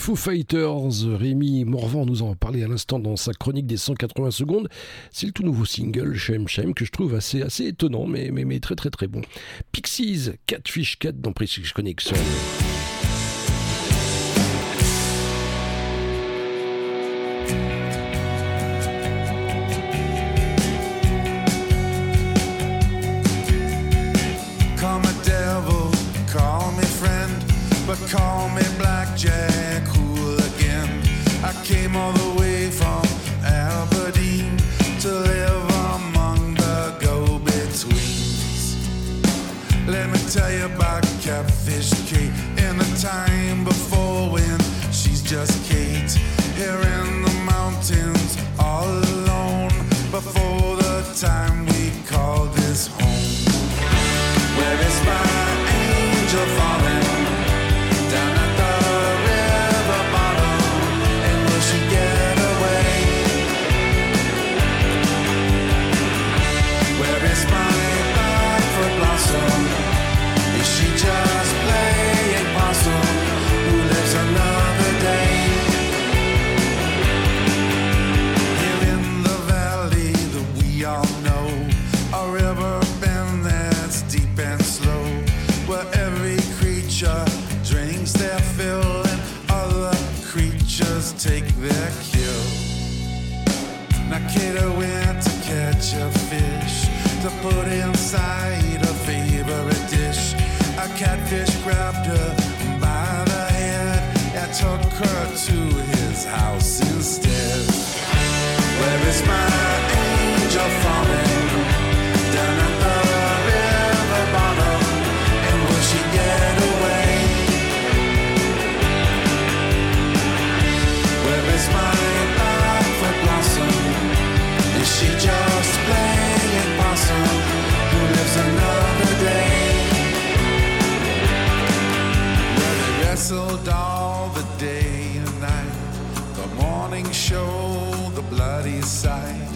Foo Fighters. Rémi Morvan nous en parlait à l'instant dans sa chronique des cent quatre-vingts secondes. C'est le tout nouveau single Shame Shame que je trouve assez, assez étonnant mais, mais, mais très très très bon. Pixies, Catfish Cat dans British Connection. Call me Blackjack Hooligan. I came all the way from Aberdeen to live among the go-betweens. Let me tell you about Catfish Kate in the time before when she's just Kate. Here in the mountains all alone before the time we call this home. Where is my angel falling? Take their kill. Nakita went to catch a fish to put inside a favorite dish. A catfish grabbed her by the head and took her to his house instead. Where is my angel falling? Down at the river bottom, and will she get away? It's my life for blossom. Is she just playing possum? Who lives another day? Well, they wrestled all the day and night. The morning show, the bloody sight.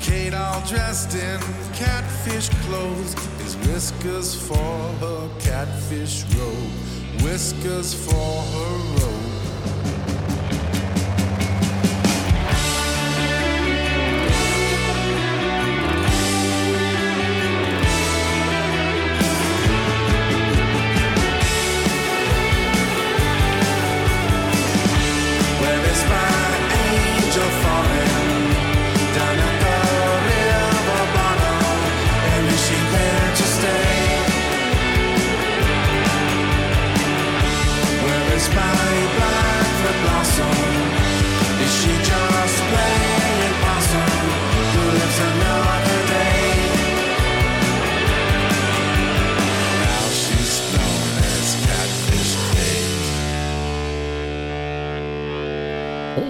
Kate, all dressed in catfish clothes, is whiskers for her catfish robe. Whiskers for her robe.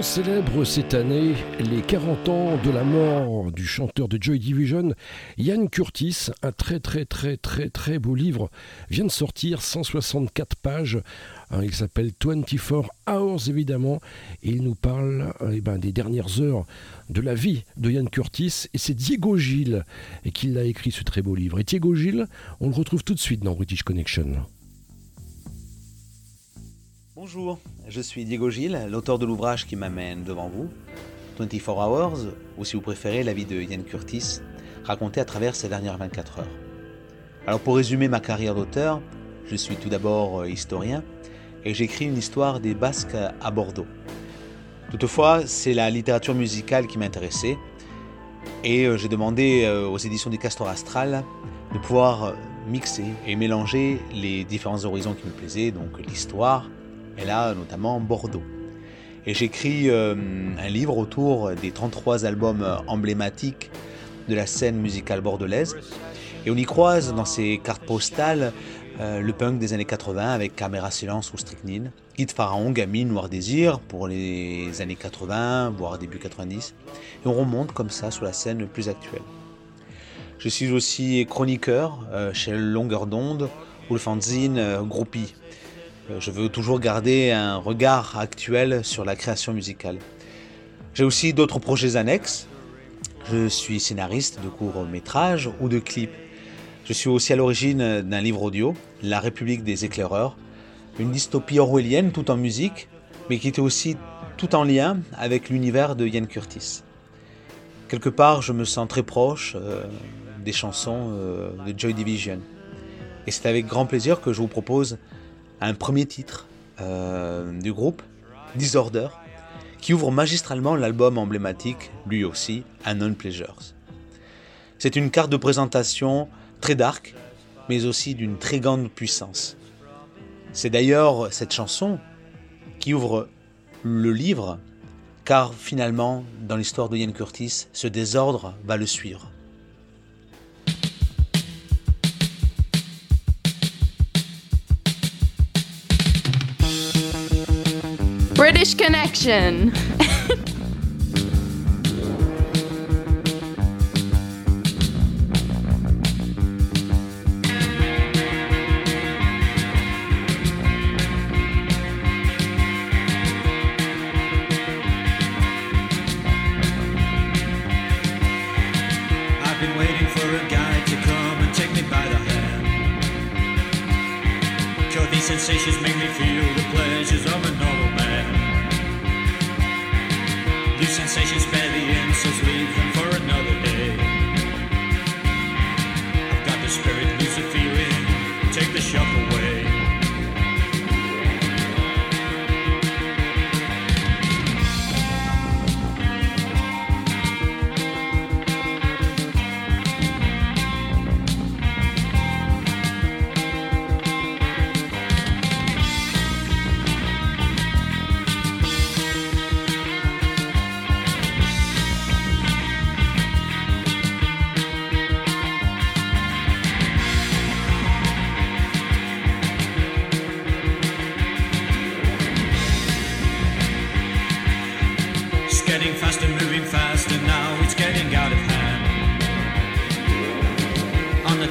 Célèbre cette année les quarante ans de la mort du chanteur de Joy Division, Ian Curtis. Un très très très très très beau livre vient de sortir, cent soixante-quatre pages. Il s'appelle vingt-quatre Hours évidemment et il nous parle eh ben, des dernières heures de la vie de Ian Curtis. Et c'est Diego Gilles qui l'a écrit, ce très beau livre. Et Diego Gilles, on le retrouve tout de suite dans British Connection. Bonjour, je suis Diego Gilles, l'auteur de l'ouvrage qui m'amène devant vous, vingt-quatre Hours, ou si vous préférez, la vie de Ian Curtis, racontée à travers ces dernières vingt-quatre heures. Alors pour résumer ma carrière d'auteur, je suis tout d'abord historien, et j'écris une histoire des Basques à Bordeaux. Toutefois, c'est la littérature musicale qui m'intéressait, et j'ai demandé aux éditions du Castor Astral de pouvoir mixer et mélanger les différents horizons qui me plaisaient, donc l'histoire, et là notamment Bordeaux. Et j'écris euh, un livre autour des trente-trois albums emblématiques de la scène musicale bordelaise. Et on y croise dans ces cartes postales euh, le punk des années quatre-vingts avec Caméra Silence ou Strychnine, Hit Pharaon, Gamine, Noir Désir pour les années quatre-vingts, voire début quatre-vingt-dix. Et on remonte comme ça sur la scène plus actuelle. Je suis aussi chroniqueur euh, chez Longueur d'onde ou le fanzine euh, Groupie. Je veux toujours garder un regard actuel sur la création musicale. J'ai aussi d'autres projets annexes. Je suis scénariste de courts-métrages ou de clips. Je suis aussi à l'origine d'un livre audio, La République des éclaireurs, une dystopie orwellienne tout en musique, mais qui était aussi tout en lien avec l'univers de Ian Curtis. Quelque part, je me sens très proche euh, des chansons euh, de Joy Division. Et c'est avec grand plaisir que je vous propose un premier titre euh, du groupe, Disorder, qui ouvre magistralement l'album emblématique, lui aussi, Unknown Pleasures. C'est une carte de présentation très dark, mais aussi d'une très grande puissance. C'est d'ailleurs cette chanson qui ouvre le livre, car finalement, dans l'histoire de Ian Curtis, ce désordre va le suivre. British Connection. Sensations make me feel the pleasures of a normal man. These sensations spare the answers, leave them for another day. I've got the spirit, lose the feeling, take the shock away.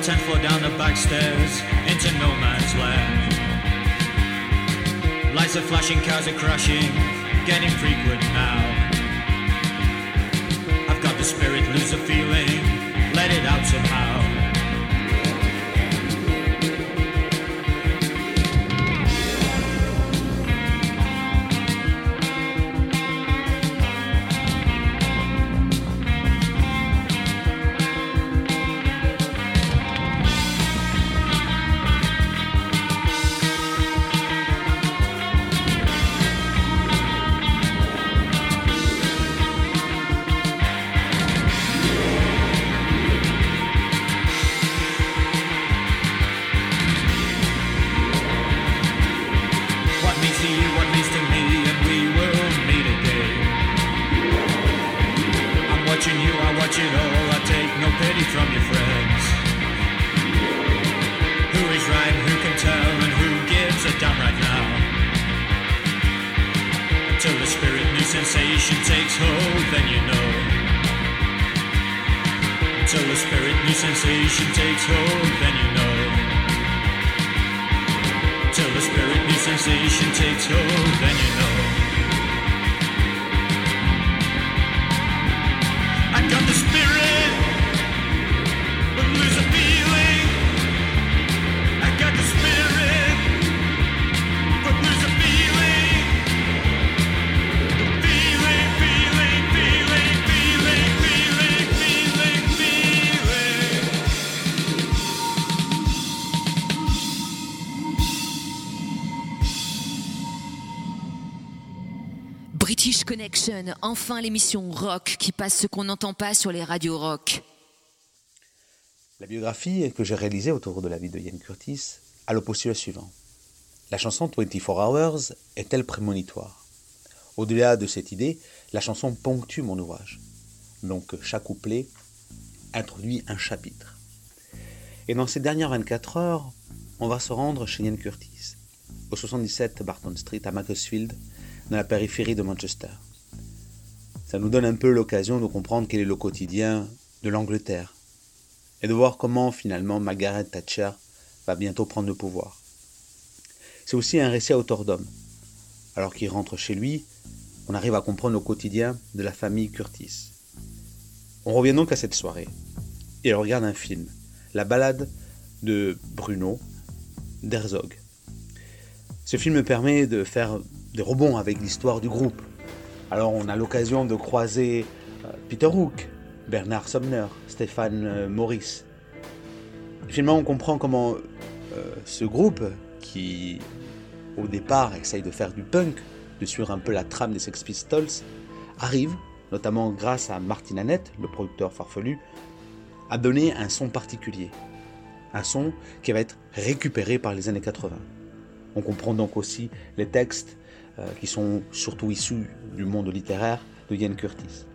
Ten floor down the back stairs into no man's land. Lights are flashing, cars are crashing, getting frequent now. I've got the spirit, lose the feeling, let it out somehow. Connection, enfin l'émission rock qui passe ce qu'on n'entend pas sur les radios rock. La biographie que j'ai réalisée autour de la vie de Ian Curtis a le postulat suivant. La chanson vingt-quatre Hours est-elle prémonitoire ? Au-delà de cette idée, la chanson ponctue mon ouvrage. Donc chaque couplet introduit un chapitre. Et dans ces dernières vingt-quatre heures, on va se rendre chez Ian Curtis, au soixante-dix-sept Barton Street à Macclesfield, dans la périphérie de Manchester. Ça nous donne un peu l'occasion de comprendre quel est le quotidien de l'Angleterre et de voir comment finalement Margaret Thatcher va bientôt prendre le pouvoir. C'est aussi un récit à hauteur d'homme. Alors qu'il rentre chez lui, on arrive à comprendre le quotidien de la famille Curtis. On revient donc à cette soirée et on regarde un film, La Ballade de Bruno d'Herzog. Ce film me permet de faire des rebonds avec l'histoire du groupe. Alors on a l'occasion de croiser Peter Hook, Bernard Sumner, Stéphane Morris. Finalement on comprend comment euh, ce groupe qui au départ essaye de faire du punk, de suivre un peu la trame des Sex Pistols, arrive, notamment grâce à Martin Annette, le producteur farfelu, à donner un son particulier. Un son qui va être récupéré par les années quatre-vingts. On comprend donc aussi les textes euh, qui sont surtout issus du monde littéraire de Ian Curtis.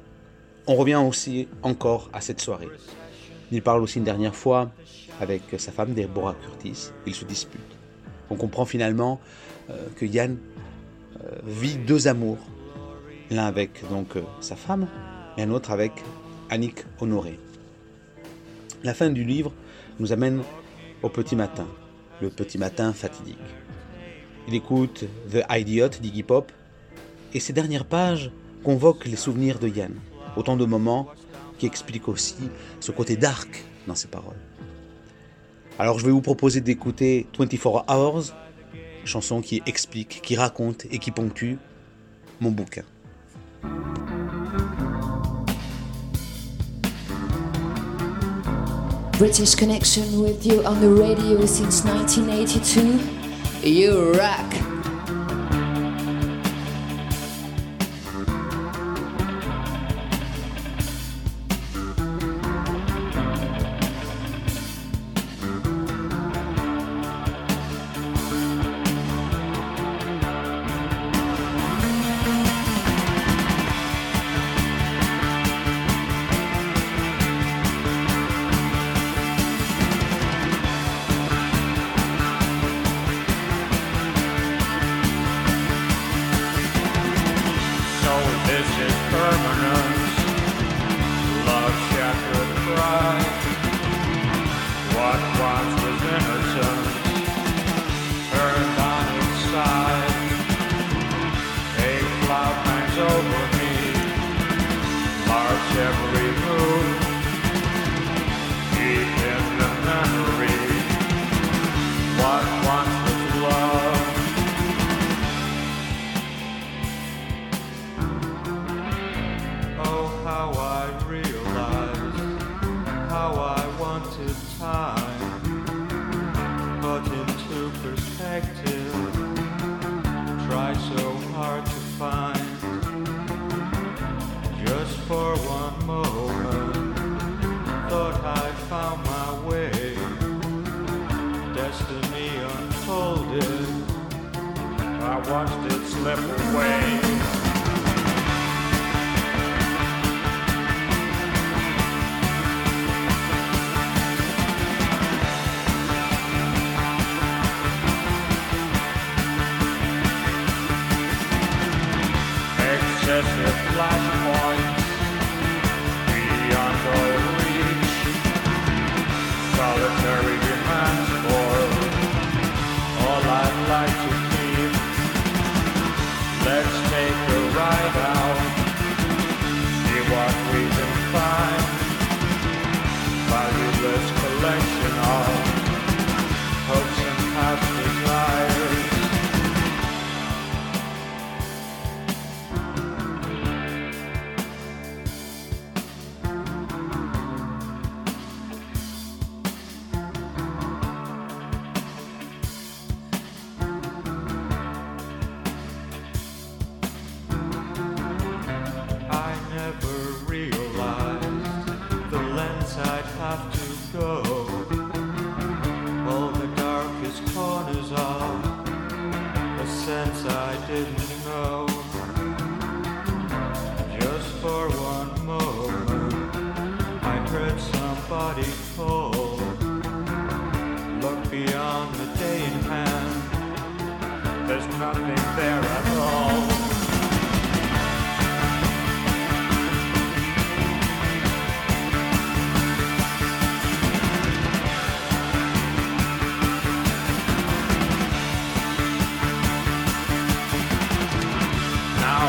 On revient aussi encore à cette soirée. Il parle aussi une dernière fois avec sa femme Deborah Curtis. Ils se disputent. On comprend finalement euh, que Ian euh, vit deux amours. L'un avec donc euh, sa femme et un autre avec Annick Honoré. La fin du livre nous amène au petit matin, le petit matin fatidique. Il écoute The Idiot d'Iggy Pop et ses dernières pages convoquent les souvenirs de Ian, autant de moments qui expliquent aussi ce côté dark dans ses paroles. Alors je vais vous proposer d'écouter vingt-quatre Hours, chanson qui explique, qui raconte et qui ponctue mon bouquin. British Connection with you on the radio since nineteen eighty-two. You rock!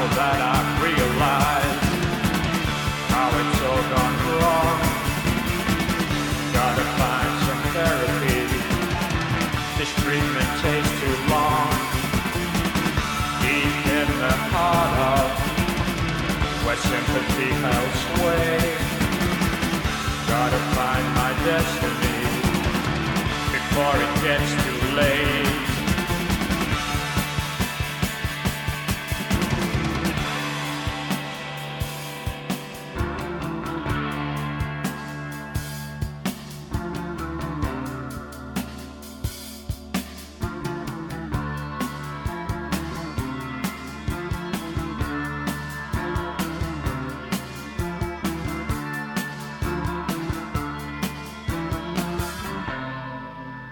That I realize how it where sympathy held sway. Gotta find my destiny before it gets too late.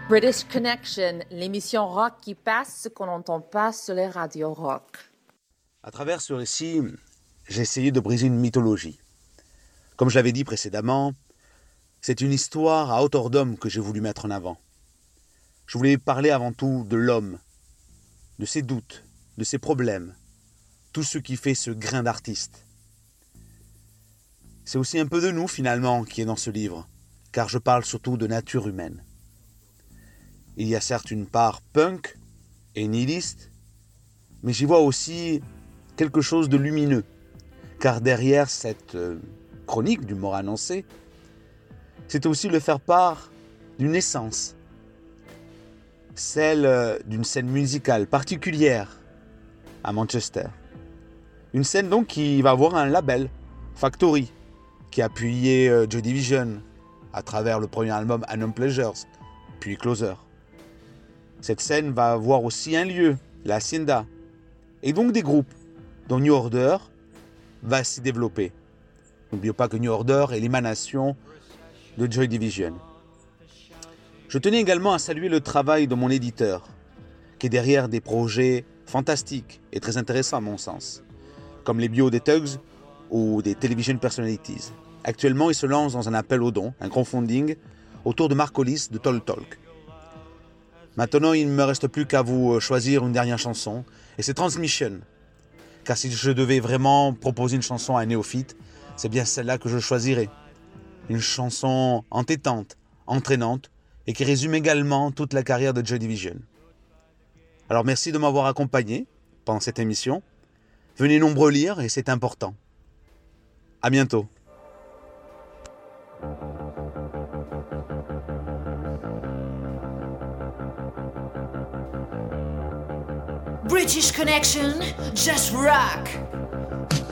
British Connection, l'émission rock qui passe ce qu'on n'entend pas sur les radios rock. À travers ce récit, j'ai essayé de briser une mythologie. Comme je l'avais dit précédemment, c'est une histoire à hauteur d'homme que j'ai voulu mettre en avant. Je voulais parler avant tout de l'homme, de ses doutes, de ses problèmes, tout ce qui fait ce grain d'artiste. C'est aussi un peu de nous finalement qui est dans ce livre, car je parle surtout de nature humaine. Il y a certes une part punk et nihiliste, mais j'y vois aussi quelque chose de lumineux, car derrière cette chronique du mort annoncé, c'est aussi le faire part d'une essence, celle d'une scène musicale particulière à Manchester. Une scène donc qui va avoir un label, Factory, qui a appuyé Joy Division à travers le premier album Unknown Pleasures, puis Closer. Cette scène va avoir aussi un lieu, la Hacienda, et donc des groupes dont New Order va s'y développer. N'oublions pas que New Order est l'émanation de Joy Division. Je tenais également à saluer le travail de mon éditeur, qui est derrière des projets fantastiques et très intéressants à mon sens, comme les bios des Tugs ou des Television Personalities. Actuellement, il se lance dans un appel aux dons, un crowdfunding, autour de Marcolis de Tall Talk. Maintenant, il ne me reste plus qu'à vous choisir une dernière chanson, et c'est Transmission. Car si je devais vraiment proposer une chanson à un néophyte, c'est bien celle-là que je choisirais. Une chanson entêtante, entraînante, et qui résume également toute la carrière de Joy Division. Alors merci de m'avoir accompagné pendant cette émission. Venez nombreux lire, et c'est important. À bientôt. British Connection, just rock. Trans-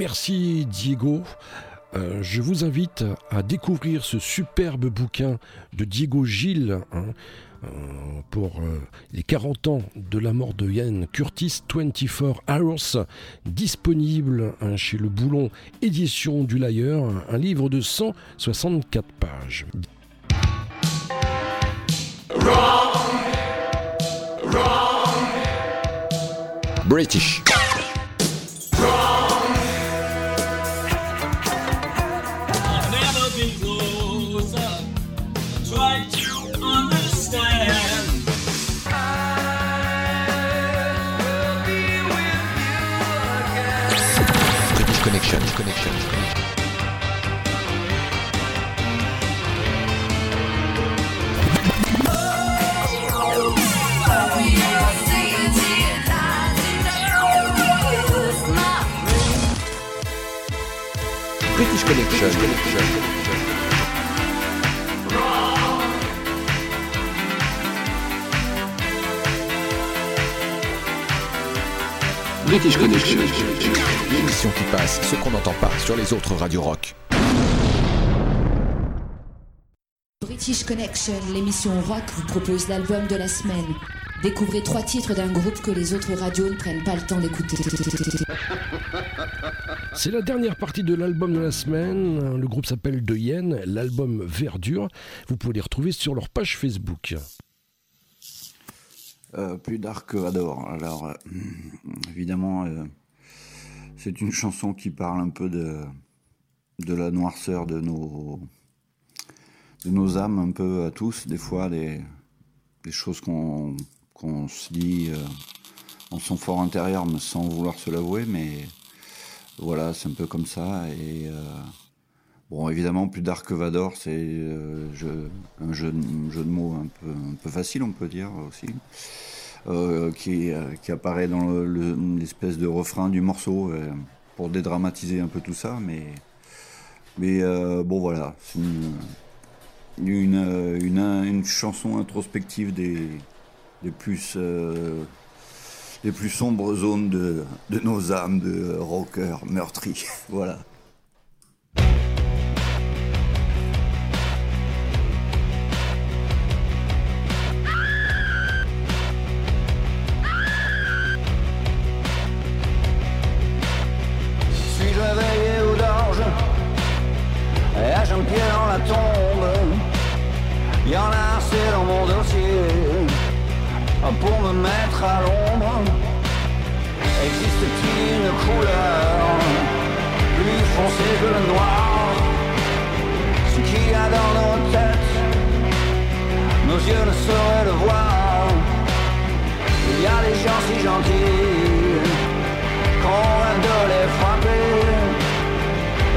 Merci Diego. Euh, je vous invite à découvrir ce superbe bouquin de Diego Gilles hein, euh, pour euh, les quarante ans de la mort de Ian Curtis, vingt-quatre Hours, disponible hein, chez Le Boulon, édition du Layer, un livre de cent soixante-quatre pages. Wrong, wrong. British. Connection, connection, connection. British Connection, connection. British Connection. L'émission qui passe, ce qu'on n'entend pas sur les autres radios rock. British Connection, l'émission rock, vous propose l'album de la semaine. Découvrez trois titres d'un groupe que les autres radios ne prennent pas le temps d'écouter. C'est la dernière partie de l'album de la semaine. Le groupe s'appelle The Yen, l'album Verdure. Vous pouvez les retrouver sur leur page Facebook. Euh, plus dark adore. Alors, euh, évidemment, euh, c'est une chanson qui parle un peu de, de la noirceur de nos, de nos âmes, un peu à tous, des fois, des, des choses qu'on... qu'on se dit euh, en son fort intérieur, mais sans vouloir se l'avouer, mais voilà, c'est un peu comme ça. Et euh, bon, évidemment, plus dark vador, c'est euh, jeu, un, jeu, un jeu de mots un peu, un peu facile, on peut dire aussi, euh, qui, euh, qui apparaît dans le, le, l'espèce de refrain du morceau euh, pour dédramatiser un peu tout ça, mais, mais euh, bon, voilà, c'est une, une, une, une, une chanson introspective des. Les plus, euh, les plus sombres zones de, de nos âmes de rockers meurtris. Voilà. Suis-je réveillé aux gorges et à Jean-Pierre dans la tombe? Il y en a assez dans mon dossier pour me mettre à l'ombre. Existe-t-il une couleur plus foncée que le noir? Ce qu'il y a dans nos têtes, nos yeux ne sauraient le voir. Il y a des gens si gentils qu'on a de les frapper,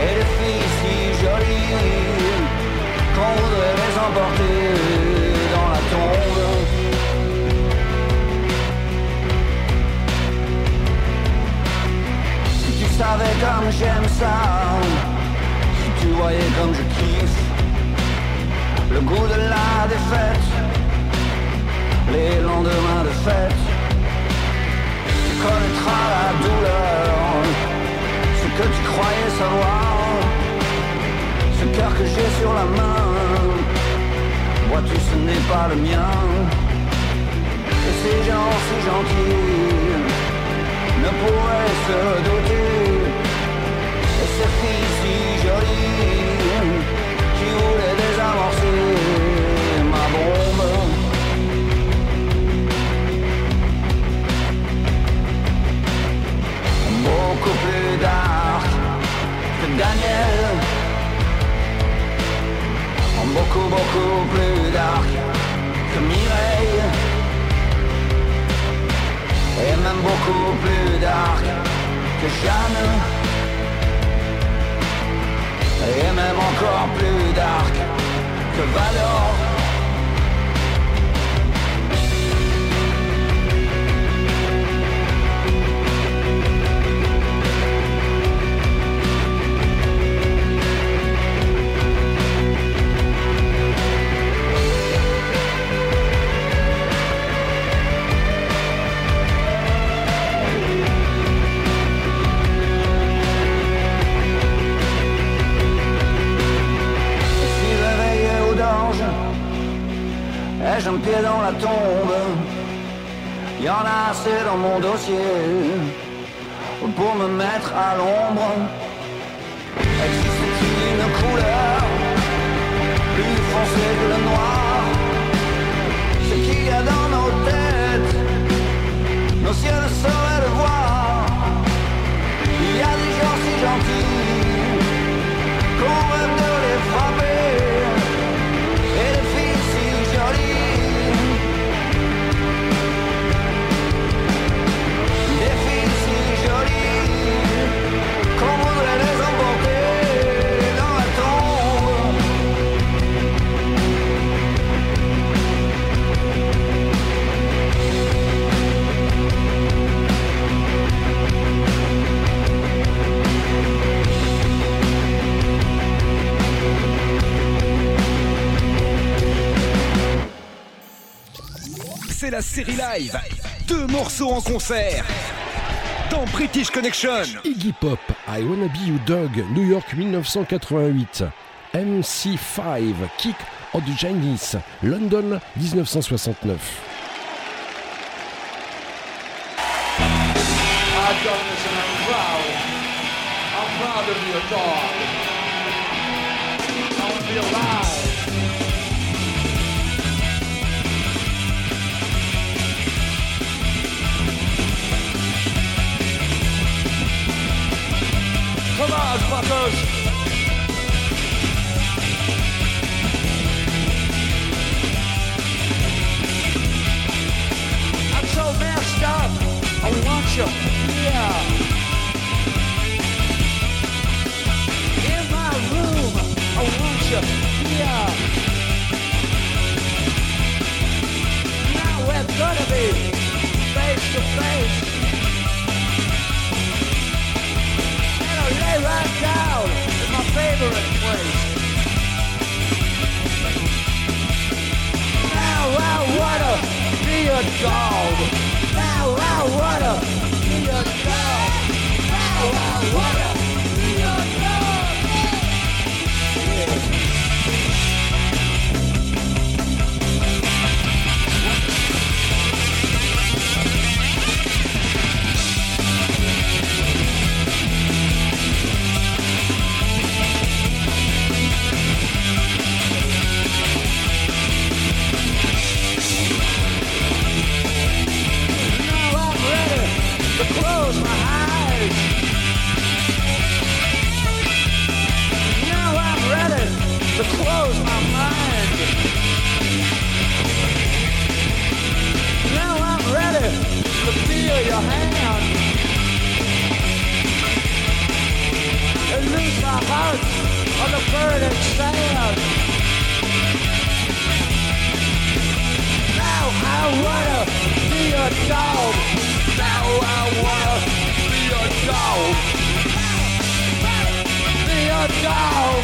et des filles si jolies qu'on voudrait les emporter dans la tombe. Si tu savais comme j'aime ça, si tu voyais comme je kiffe le goût de la défaite, les lendemains de fête, tu connaîtras la douleur, ce que tu croyais savoir. Ce cœur que j'ai sur la main, vois-tu, ce n'est pas le mien. Et ces gens si gentils ne pourrait se douter, et ces filles si jolies qui voulaient désamorcer ma bombe. Beaucoup plus dark que Daniel, beaucoup beaucoup plus dark que Mireille, et même beaucoup plus dark que Jeanne, et même encore plus dark que Valor. Ai-je un pied dans la tombe? Y en a assez dans mon dossier pour me mettre à l'ombre. Existe-t-il une couleur plus foncée que le noir? Ce qu'il y a dans nos têtes, nos cieux ne sauraient le voir. Il y a des gens si gentils qu'on rêve de les frapper, et des filles si jolies, des filles si jolies qu'on voudrait les emporter dans la tombe. C'est la série live, deux morceaux en concert dans British Connection. Iggy Pop, I Wanna Be You Dog, New York dix-neuf cent quatre-vingt-huit. M C cinq, Kick of the Chinese, London dix-neuf cent soixante-neuf. I've done this and I'm proud. I'm proud of your dog. I want to be alive. Come on, fuckers! I'm so messed up. I want you. Yeah. In my room. I want you. Yeah. Now we're gonna be face to face. Lay right down in my favorite place. Now I wanna be a dog. Now I wanna be a dog. Now I wanna be a dog. Close my eyes. Now I'm ready to close my mind. Now I'm ready to feel your hand and lose my heart on the burning sand. Now I wanna be a dog. Now I wanna be a dog. Be a dog.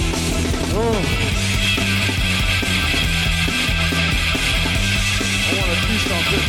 Well, come on. Oh. I wanna do something.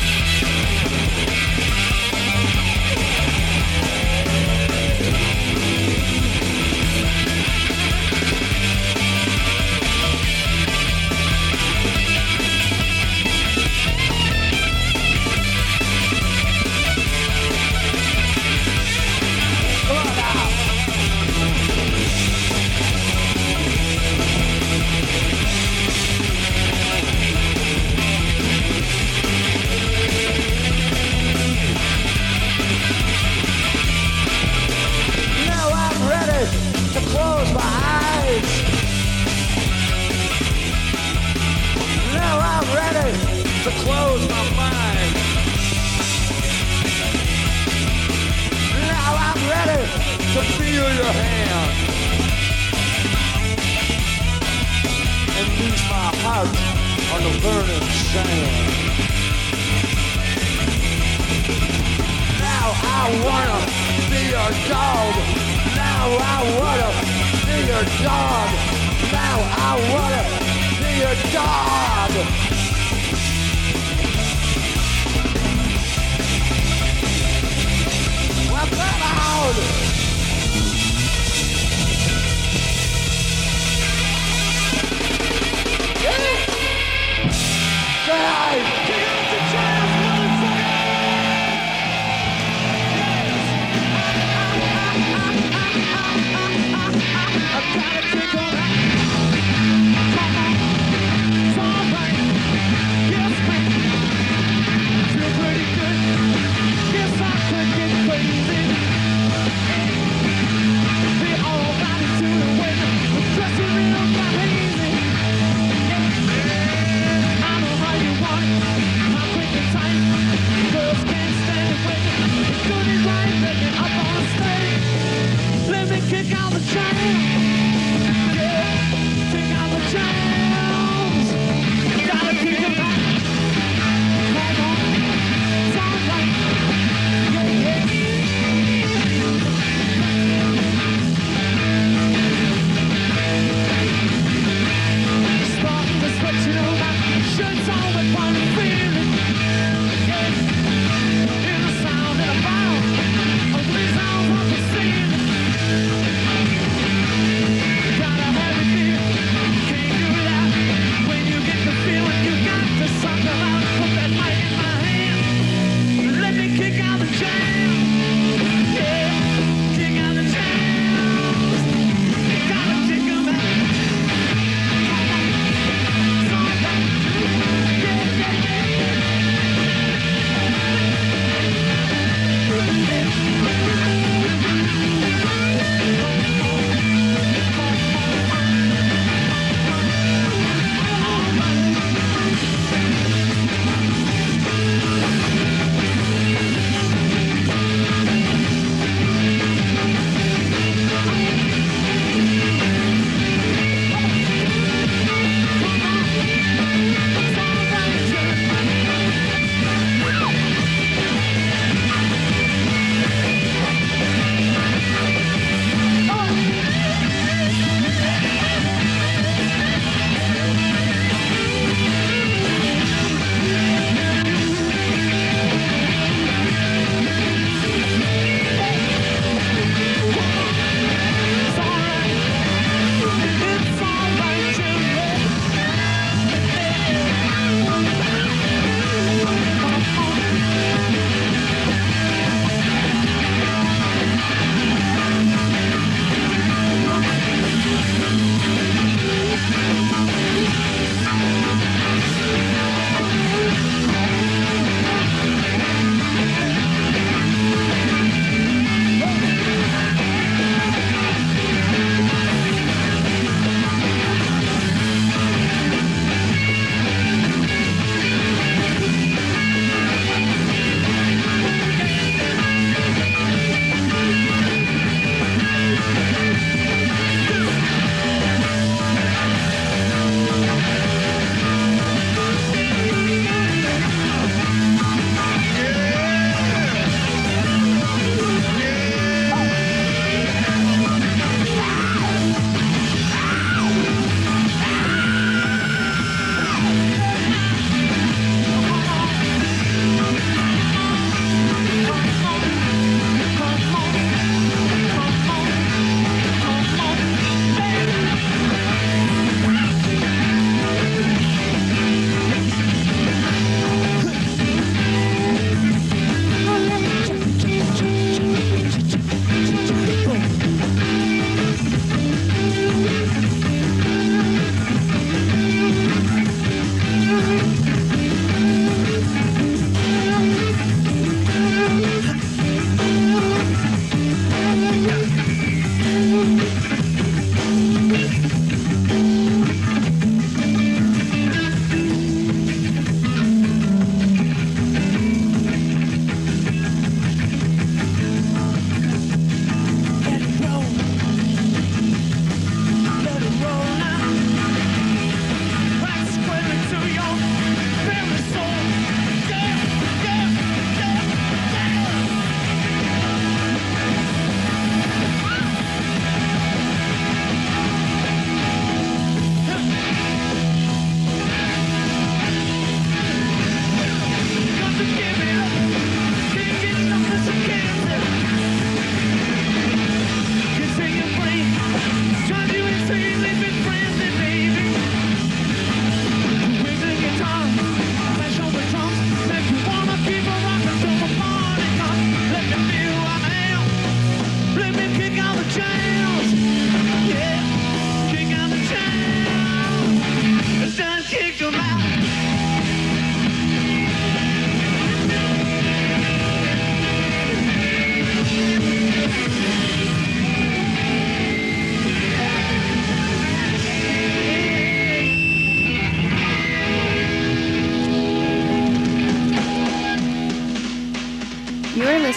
Close my eyes. Now I'm ready to close my mind. Now I'm ready to feel your hand and lose my heart on the burning sand. Now I wanna be your dog. Now I wanna be your dog. Now I wanna be your dog. Well, come on.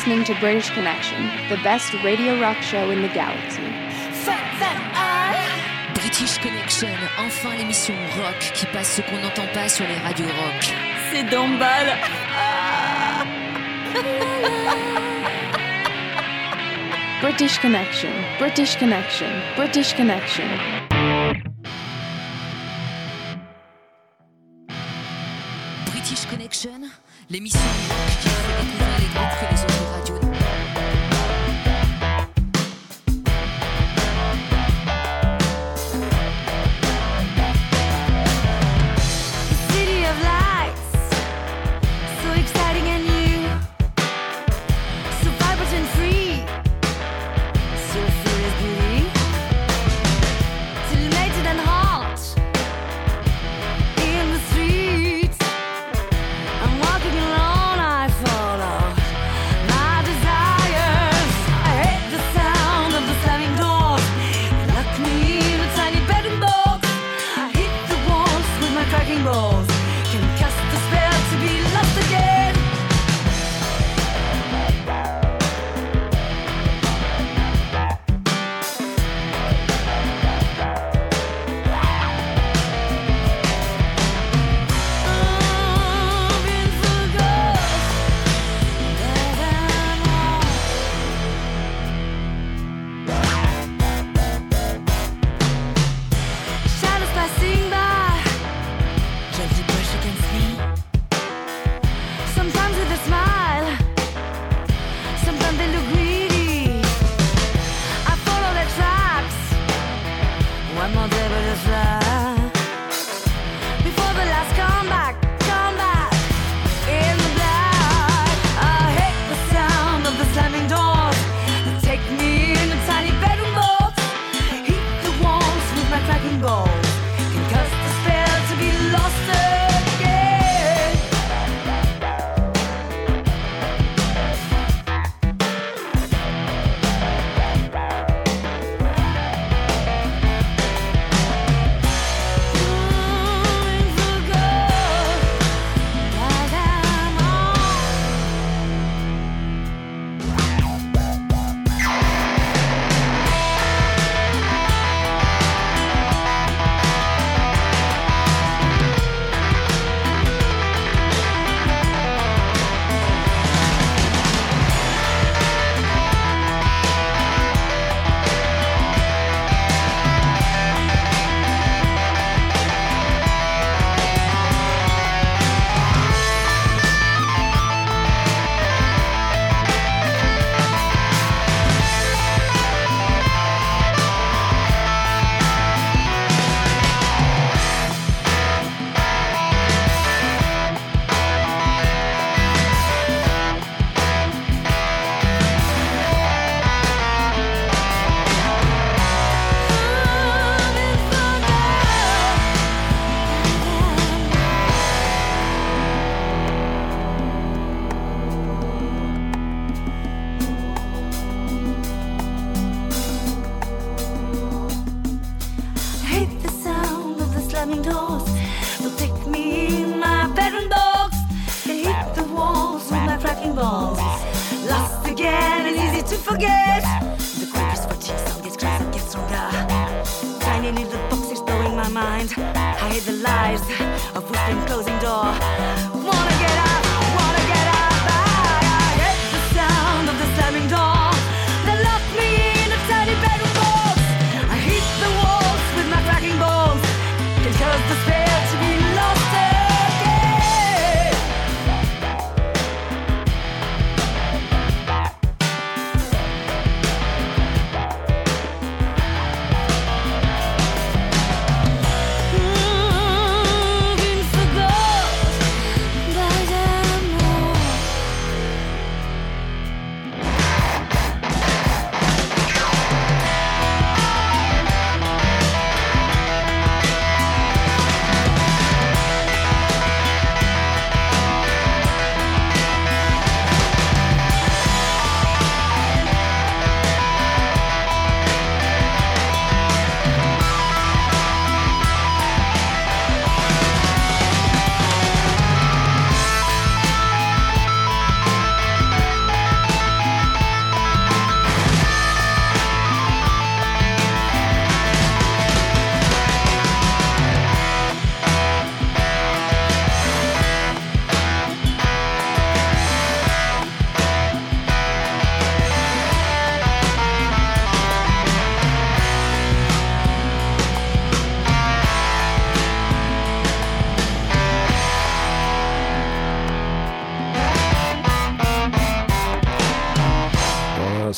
listening to British Connection, the best radio rock show in the galaxy. British Connection, enfin l'émission rock qui passe ce qu'on n'entend pas sur les radios rock. C'est d'emballe. British Connection, British Connection, British Connection. British Connection, l'émission qui fait découvrir les groupes que les autres radios.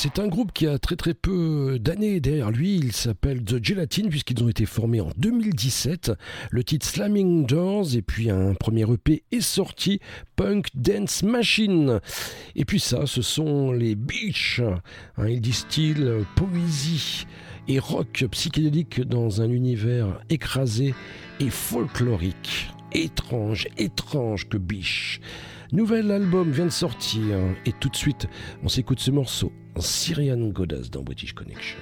c'est un groupe qui a très très peu d'années derrière lui. Il s'appelle The Gelatine puisqu'ils ont été formés en deux mille dix-sept. Le titre Slamming Doors et puis un premier E P est sorti, Punk Dance Machine. Et puis ça, ce sont les Beach. Hein, ils distillent poésie et rock psychédélique dans un univers écrasé et folklorique. Étrange, étrange que Biche. Nouvel album vient de sortir et tout de suite on s'écoute ce morceau en Syrian Goddess dans British Connection.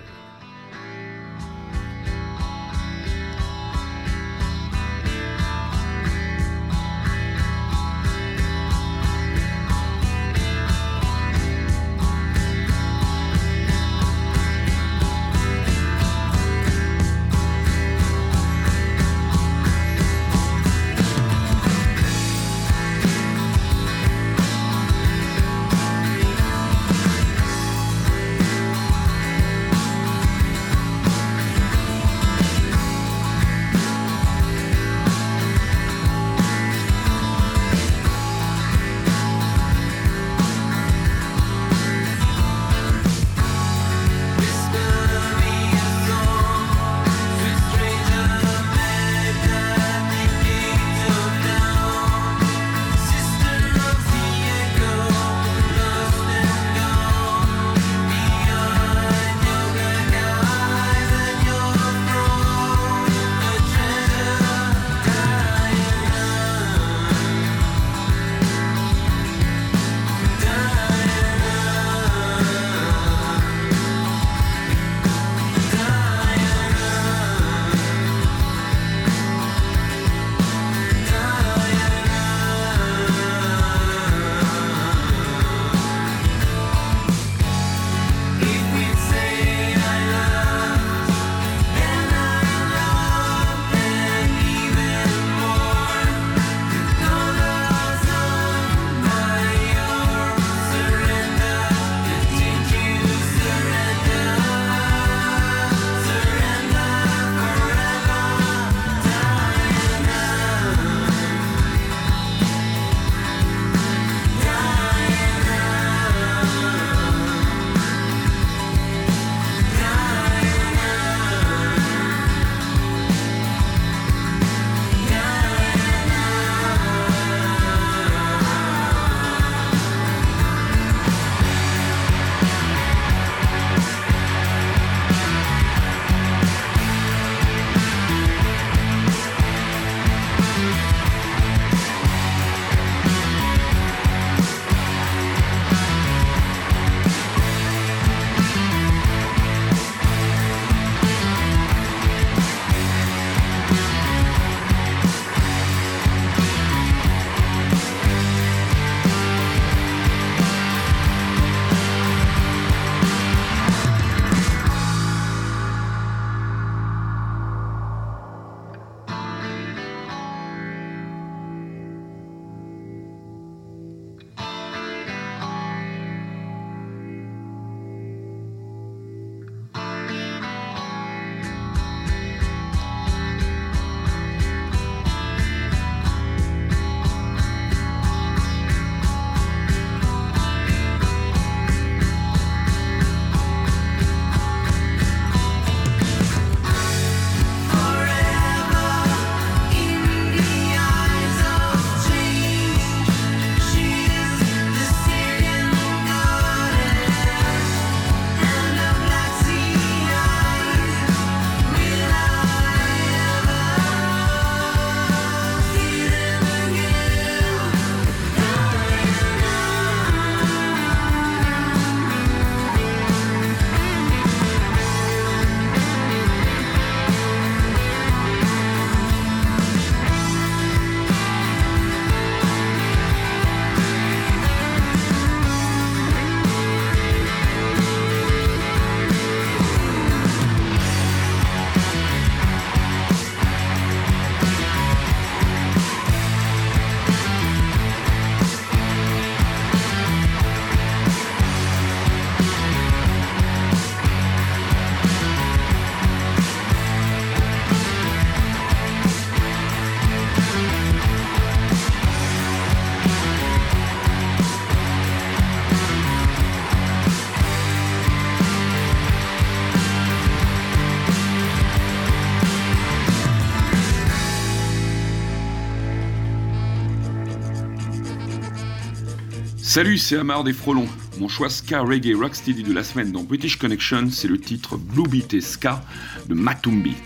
Salut, c'est Amar des Frelons. Mon choix ska reggae rocksteady de la semaine dans British Connection, c'est le titre Blue Beat et Ska de Matumbi.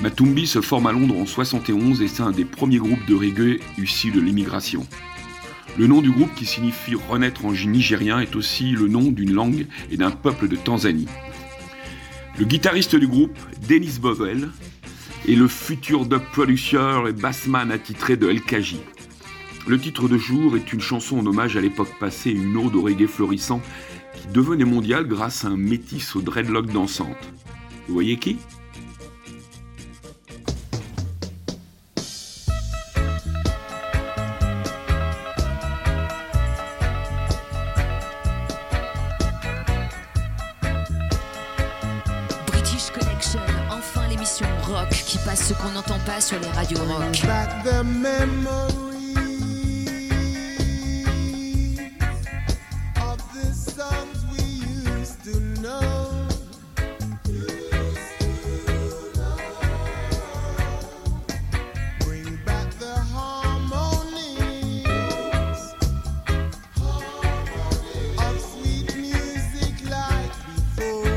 Matumbi se forme à Londres en soixante et onze et c'est un des premiers groupes de reggae issus de l'immigration. Le nom du groupe, qui signifie renaître en nigérien, est aussi le nom d'une langue et d'un peuple de Tanzanie. Le guitariste du groupe, Dennis Bovell, est le futur dub producer et bassman attitré de L K J. Le titre de jour est une chanson en hommage à l'époque passée et une ode au reggae florissant qui devenait mondiale grâce à un métis aux dreadlocks dansantes. Vous voyez qui ? Ce qu'on n'entend pas sur les radios rock. Back the memories of the songs we used to know. Used to know. Bring back the harmonies, harmonies of sweet music like before.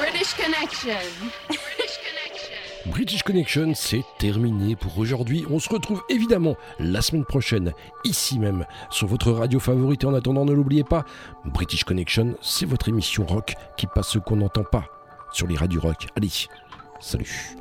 British Connection. British Connection, c'est terminé pour aujourd'hui. On se retrouve évidemment la semaine prochaine, ici même, sur votre radio favorite. Et en attendant, ne l'oubliez pas, British Connection, c'est votre émission rock qui passe ce qu'on n'entend pas sur les radios rock. Allez, salut.